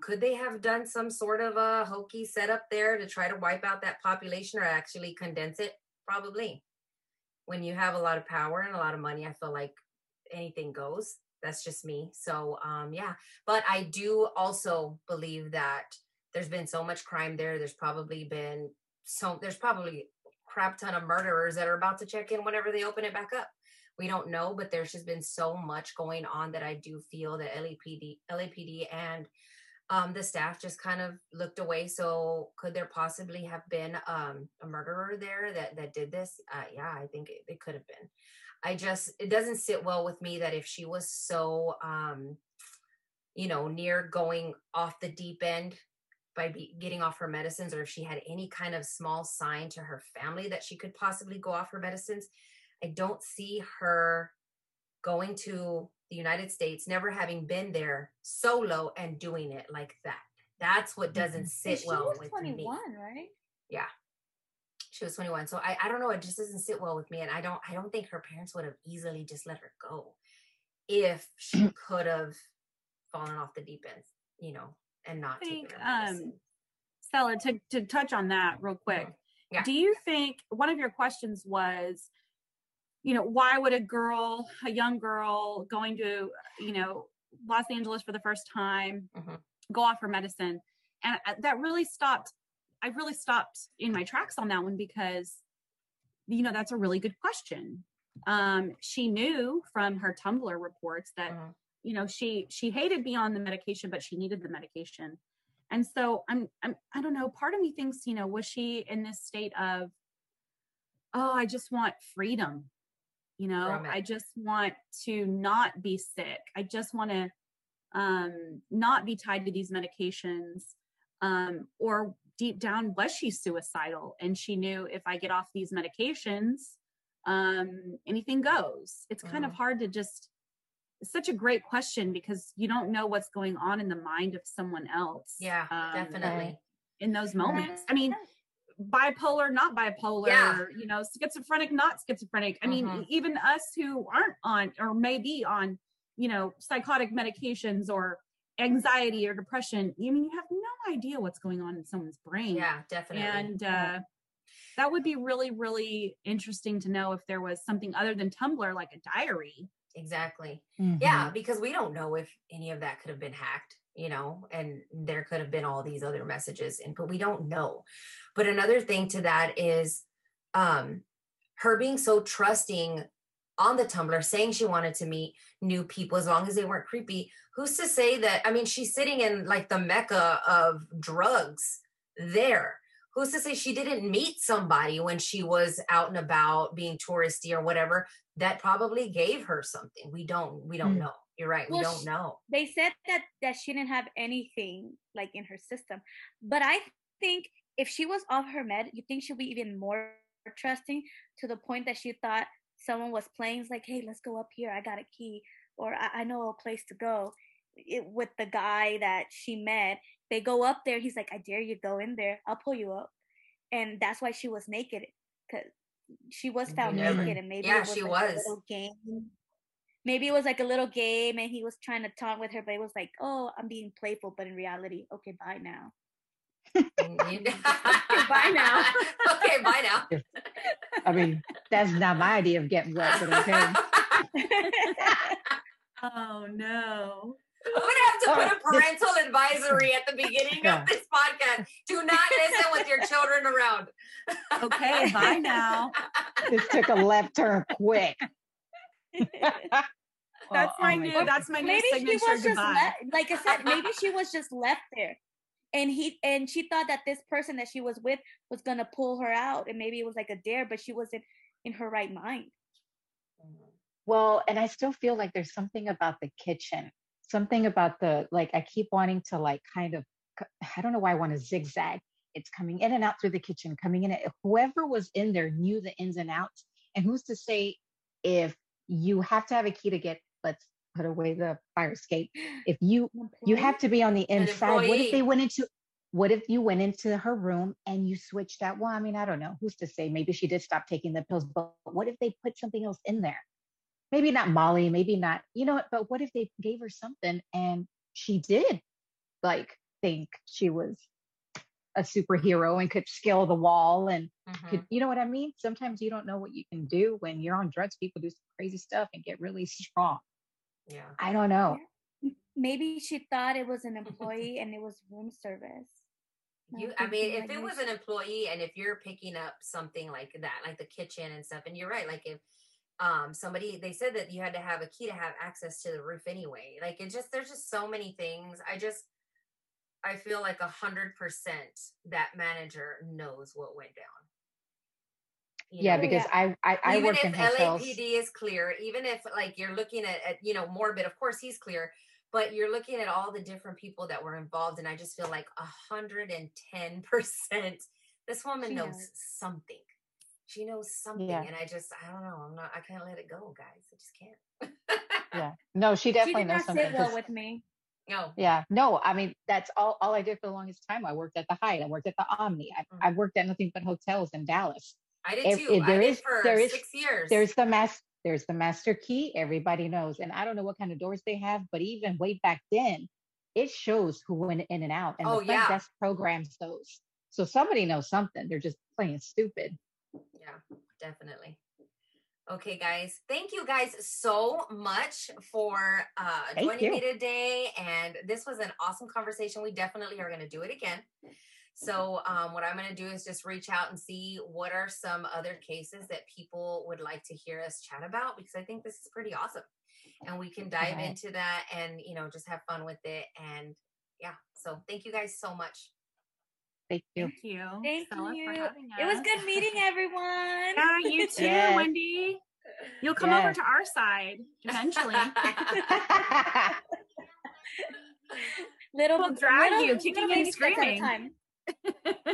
Could they have done some sort of a hokey setup there to try to wipe out that population or actually condense it? Probably. When you have a lot of power and a lot of money, I feel like anything goes. That's just me. So, yeah. But I do also believe that there's been so much crime there. There's probably a crap ton of murderers that are about to check in whenever they open it back up. We don't know, but there's just been so much going on that I do feel that LAPD and the staff just kind of looked away. So could there possibly have been a murderer there that did this? Yeah, I think it could have been. It doesn't sit well with me that if she was so, near going off the deep end, by getting off her medicines, or if she had any kind of small sign to her family that she could possibly go off her medicines. I don't see her going to the United States, never having been there, solo, and doing it like that. That's what doesn't sit well with me. She was 21, right? Yeah. She was 21. So I don't know. It just doesn't sit well with me. And I don't think her parents would have easily just let her go if she could have fallen off the deep end, and not take Stella, to touch on that real quick. Yeah. Do you think one of your questions was, why would a young girl going to, Los Angeles for the first time, go off her medicine? And that really stopped. I really stopped in my tracks on that one because, that's a really good question. she knew from her Tumblr reports that, you know, she hated being on the medication, but she needed the medication. And so I don't know, part of me thinks, you know, was she in this state of, oh, I just want freedom. You know, I just want to not be sick. I just want to not be tied to these medications. Or deep down, was she suicidal? And she knew, if I get off these medications, anything goes. It's kind of hard to just, it's such a great question, because you don't know what's going on in the mind of someone else. Yeah, definitely. In those moments. I mean, bipolar, not bipolar, you know, schizophrenic, not schizophrenic. I mean, even us who aren't on, or maybe on, you know, psychotic medications or anxiety or depression, I mean, you have no idea what's going on in someone's brain. Yeah, definitely. And that would be really, really interesting to know if there was something other than Tumblr, like a diary. Exactly. Yeah, because we don't know if any of that could have been hacked, you know, and there could have been all these other messages, and but we don't know. But another thing to that is her being so trusting on the Tumblr, saying she wanted to meet new people as long as they weren't creepy. Who's to say that? I mean, she's sitting in like the mecca of drugs there. Who's to say she didn't meet somebody when she was out and about being touristy or whatever that probably gave her something? We don't know. You're right. Well, we don't know. They said that she didn't have anything like in her system. But I think if she was off her med, you think she'll be even more trusting, to the point that she thought someone was playing. It's like, hey, let's go up here. I got a key, or I know a place to go. With the guy that she met, they go up there. He's like, I dare you, go in there. I'll pull you up. And that's why she was naked, because she was found naked. And maybe it was she was. A little game. Maybe it was like a little game, and he was trying to taunt with her, but it was like, oh, I'm being playful. But in reality, okay, bye now. Okay, bye now. I mean, that's not my idea of getting wet, but okay. Oh no. I'm going to have to put a parental advisory at the beginning of this podcast. Do not listen with your children around. Okay, bye now. This took a left turn quick. That's my new signature goodbye. Like I said, maybe she was just left there. And she thought that this person that she was with was going to pull her out. And maybe it was like a dare, but she wasn't in her right mind. Well, and I still feel like there's something about the kitchen. Something about the, like, I keep wanting to, like, kind of, I don't know why I want to zigzag. It's coming in and out through the kitchen, coming in. Whoever was in there knew the ins and outs. And who's to say if you have to have a key to get, let's put away the fire escape. If you have to be on the inside, what if you went into her room and you switched out? Well, I mean, I don't know. Who's to say? Maybe she did stop taking the pills, but what if they put something else in there? Maybe not Molly, maybe not, you know, but what if they gave her something and she did, like, think she was a superhero and could scale the wall and could, you know what I mean? Sometimes you don't know what you can do when you're on drugs. People do some crazy stuff and get really strong. Yeah, I don't know. Maybe she thought it was an employee and it was room service. I mean, if it was an employee, and if you're picking up something like that, like the kitchen and stuff, and you're right, like if somebody, they said that you had to have a key to have access to the roof anyway. Like, it just, there's just so many things. I feel like 100% that manager knows what went down. You know? Because I work in hotels. Even if LAPD is clear, even if, like, you're looking at, you know, Morbid, of course he's clear, but you're looking at all the different people that were involved. And I just feel like 110%, this woman knows something. She knows something, and I don't know. I can't let it go, guys. I just can't. No, she definitely knows something. She did not sit well with me. No. Yeah. No, I mean, that's all I did for the longest time. I worked at the Hyatt. I worked at the Omni. I worked at nothing but hotels in Dallas. I did too. I did for 6 years. There's the master key. Everybody knows. And I don't know what kind of doors they have, but even way back then, it shows who went in and out. And the front desk programs those. So somebody knows something. They're just playing stupid. Yeah, definitely. Okay, guys. Thank you guys so much for joining me today. And this was an awesome conversation. We definitely are going to do it again. So what I'm going to do is just reach out and see what are some other cases that people would like to hear us chat about, because I think this is pretty awesome and we can dive into that and, you know, just have fun with it. And yeah, so thank you guys so much. Thank you. Thank you. Thank you. For having us. It was good meeting everyone. Yeah, you too, Wendy. You'll come over to our side eventually. We'll drag you, kicking and screaming.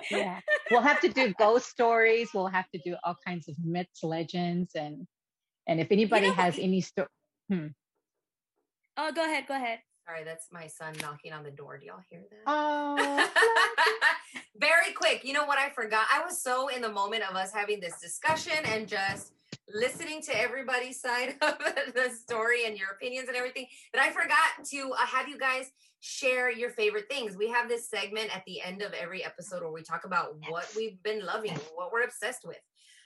Yeah, we'll have to do ghost stories. We'll have to do all kinds of myths, legends, and if anybody has any story. Oh, go ahead. Go ahead. Sorry, that's my son knocking on the door. Do y'all hear that? Oh. Very quick. You know what I forgot? I was so in the moment of us having this discussion and just listening to everybody's side of the story and your opinions and everything that I forgot to have you guys share your favorite things. We have this segment at the end of every episode where we talk about what we've been loving, what we're obsessed with.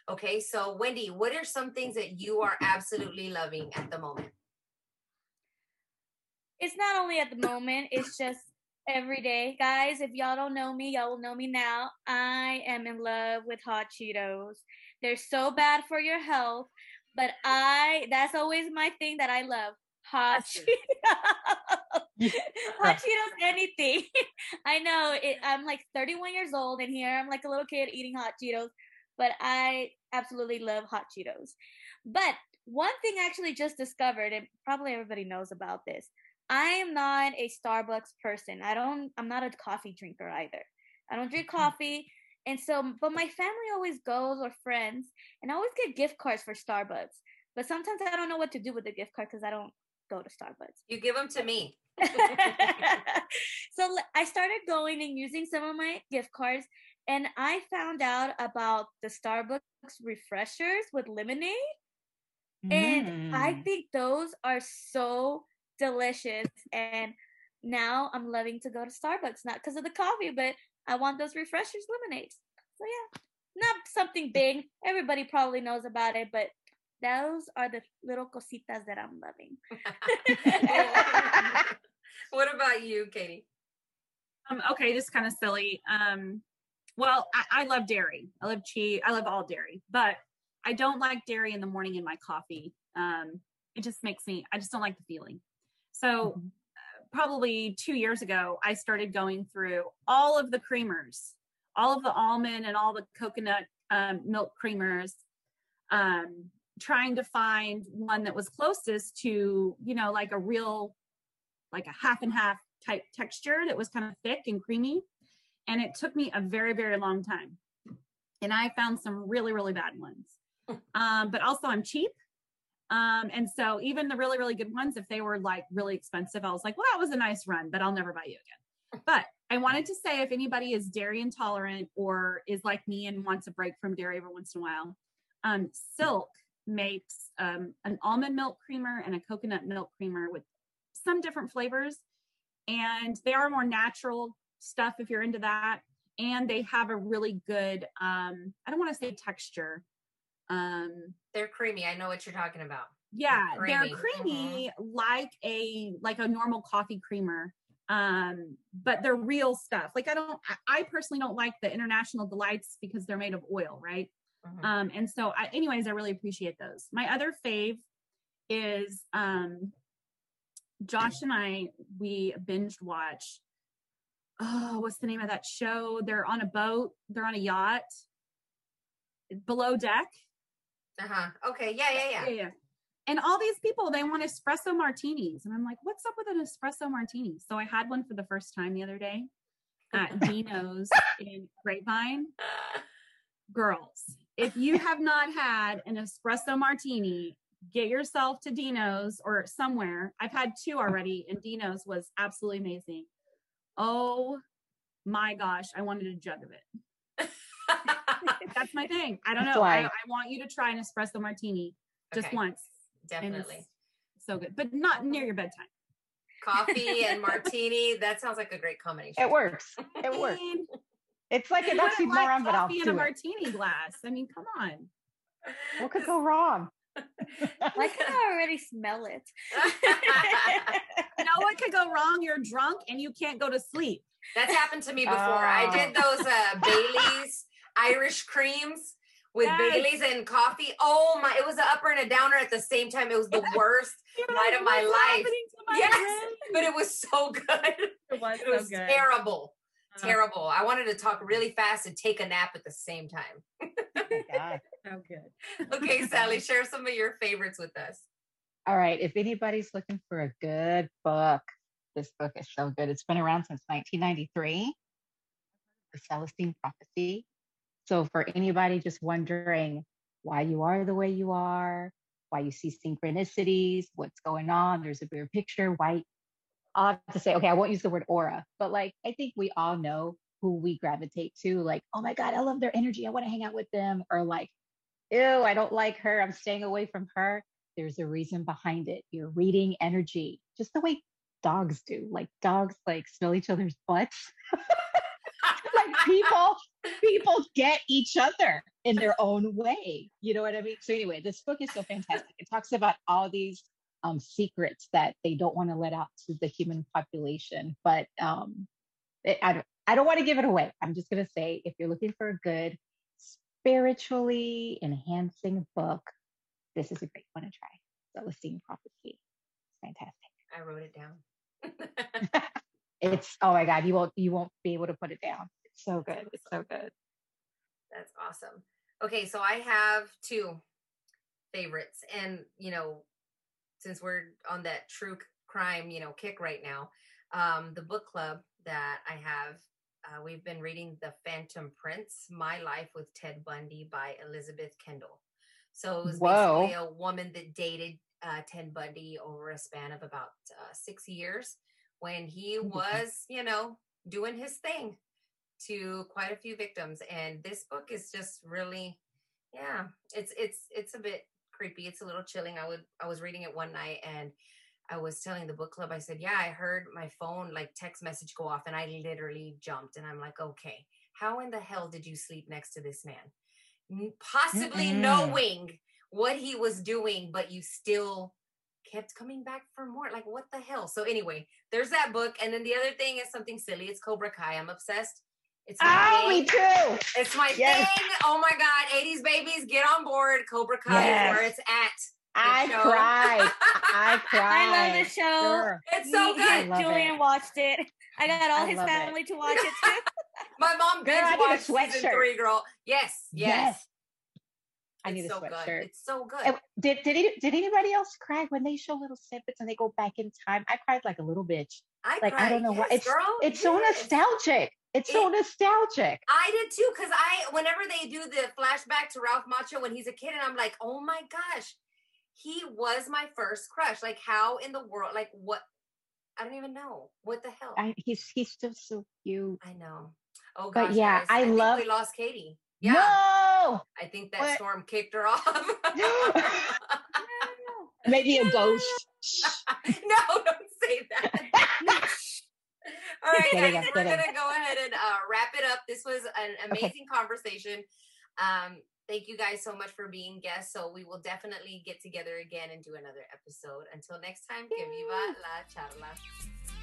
Okay, so Wendy, what are some things that you are absolutely loving at the moment? It's not only at the moment, it's just every day. Guys, if y'all don't know me, y'all will know me now. I am in love with hot Cheetos. They're so bad for your health, but that's always my thing that I love. Hot Cheetos. Yeah. Hot Cheetos, anything. I know, I'm like 31 years old and here I'm like a little kid eating hot Cheetos, but I absolutely love hot Cheetos. But one thing I actually just discovered, and probably everybody knows about this, I am not a Starbucks person. I'm not a coffee drinker either. I don't drink coffee. And so, but my family always goes, or friends, and I always get gift cards for Starbucks. But sometimes I don't know what to do with the gift card because I don't go to Starbucks. You give them to me. So I started going and using some of my gift cards, and I found out about the Starbucks refreshers with lemonade. And I think those are so delicious, and now I'm loving to go to Starbucks, not because of the coffee, but I want those refreshers lemonades. So yeah, not something big, everybody probably knows about it, but those are the little cositas that I'm loving. What about you, Katie? Okay, this is kind of silly. Well, I love dairy. I love cheese. I love all dairy, but I don't like dairy in the morning in my coffee. It just makes me, I just don't like the feeling. So probably 2 years ago, I started going through all of the creamers, all of the almond and all the coconut milk creamers, trying to find one that was closest to, you know, like a real, like a half and half type texture that was kind of thick and creamy. And it took me a very, very long time. And I found some really, really bad ones. But also I'm cheap. And so even the really, really good ones, if they were like really expensive, I was like, well, that was a nice run, but I'll never buy you again. But I wanted to say, if anybody is dairy intolerant or is like me and wants a break from dairy every once in a while, Silk makes an almond milk creamer and a coconut milk creamer with some different flavors. And they are more natural stuff if you're into that. And they have a really good, I don't want to say texture. They're creamy. I know what you're talking about. Yeah, they're creamy like a normal coffee creamer. But they're real stuff. Like I personally don't like the International Delights because they're made of oil, right? And so I really appreciate those. My other fave is Josh and I, we binge watch. Oh, what's the name of that show? They're on a boat. They're on a yacht. Below Deck. Okay. Yeah. And all these people, they want espresso martinis. And I'm like, what's up with an espresso martini? So I had one for the first time the other day at Dino's in Grapevine. Girls, if you have not had an espresso martini, get yourself to Dino's or somewhere. I've had two already, and Dino's was absolutely amazing. Oh my gosh, I wanted a jug of it. That's my thing. I don't know. I want you to try an espresso martini just once. Definitely. So good, but not near your bedtime. Coffee and martini. That sounds like a great combination. It works. It's like an oxymoron, but I'll do it. Coffee in a martini glass. I mean, come on. What could go wrong? I can already smell it. You know what could go wrong? You're drunk and you can't go to sleep. That's happened to me before. I did those Baileys Irish creams with Baileys and coffee. Oh my, it was an upper and a downer at the same time. It was the worst night of my life. But it was so good. It was so good. Terrible. Terrible. I wanted to talk really fast and take a nap at the same time. Oh my God. So good. Okay, Sally, share some of your favorites with us. All right. If anybody's looking for a good book, this book is so good. It's been around since 1993, The Celestine Prophecy. So for anybody just wondering why you are the way you are, why you see synchronicities, what's going on, there's a bigger picture, why I'll have to say, okay, I won't use the word aura, but like, I think we all know who we gravitate to. Like, oh my God, I love their energy. I want to hang out with them. Or like, ew, I don't like her. I'm staying away from her. There's a reason behind it. You're reading energy, just the way dogs do. Like dogs, like smell each other's butts. Like people get each other in their own way. You know what I mean? So anyway, this book is so fantastic. It talks about all these secrets that they don't want to let out to the human population. But I don't want to give it away. I'm just going to say, if you're looking for a good spiritually enhancing book, this is a great one to try. Celestine Prophecy. It's fantastic. I wrote it down. It's, oh my God, you won't be able to put it down. It's so good. It's so good. That's awesome. Okay. So I have two favorites, and, you know, since we're on that true crime, you know, kick right now, the book club that I have, we've been reading The Phantom Prince, My Life with Ted Bundy by Elizabeth Kendall. So it was basically a woman that dated Ted Bundy over a span of about 6 years when he was, you know, doing his thing to quite a few victims. And this book is just really, yeah, it's a bit creepy. It's a little chilling. I was reading it one night and I was telling the book club, I said, yeah, I heard my phone like text message go off and I literally jumped. And I'm like, okay, how in the hell did you sleep next to this man? Possibly knowing what he was doing, but you still kept coming back for more. Like, what the hell? So anyway, there's that book. And then the other thing is something silly. It's Cobra Kai. I'm obsessed. It's my thing. Me too. It's my thing. Oh my God. 80s babies, get on board. Cobra Kai is where it's at. I cried. I love the show. Sure. It's so good. Julian watched it. I got all his family to watch it too. My mom binge watched season 3, girl. Yes. I need a sweatshirt. Good. It's so good. And did anybody else cry when they show little snippets and they go back in time? I cried like a little bitch. I don't know why. It's so nostalgic. It's so nostalgic. I did too, because whenever they do the flashback to Ralph Macchio when he's a kid, and I'm like, oh my gosh, he was my first crush. Like, how in the world? Like, what? I don't even know. What the hell? He's still so cute. I know. Oh gosh, but yeah, guys, I love. We lost Katie. Yeah. No! I think that storm kicked her off. Maybe a ghost. No, don't say that. All right, guys, we're going to go ahead and wrap it up. This was an amazing conversation. Thank you guys so much for being guests. So we will definitely get together again and do another episode. Until next time, que viva la charla.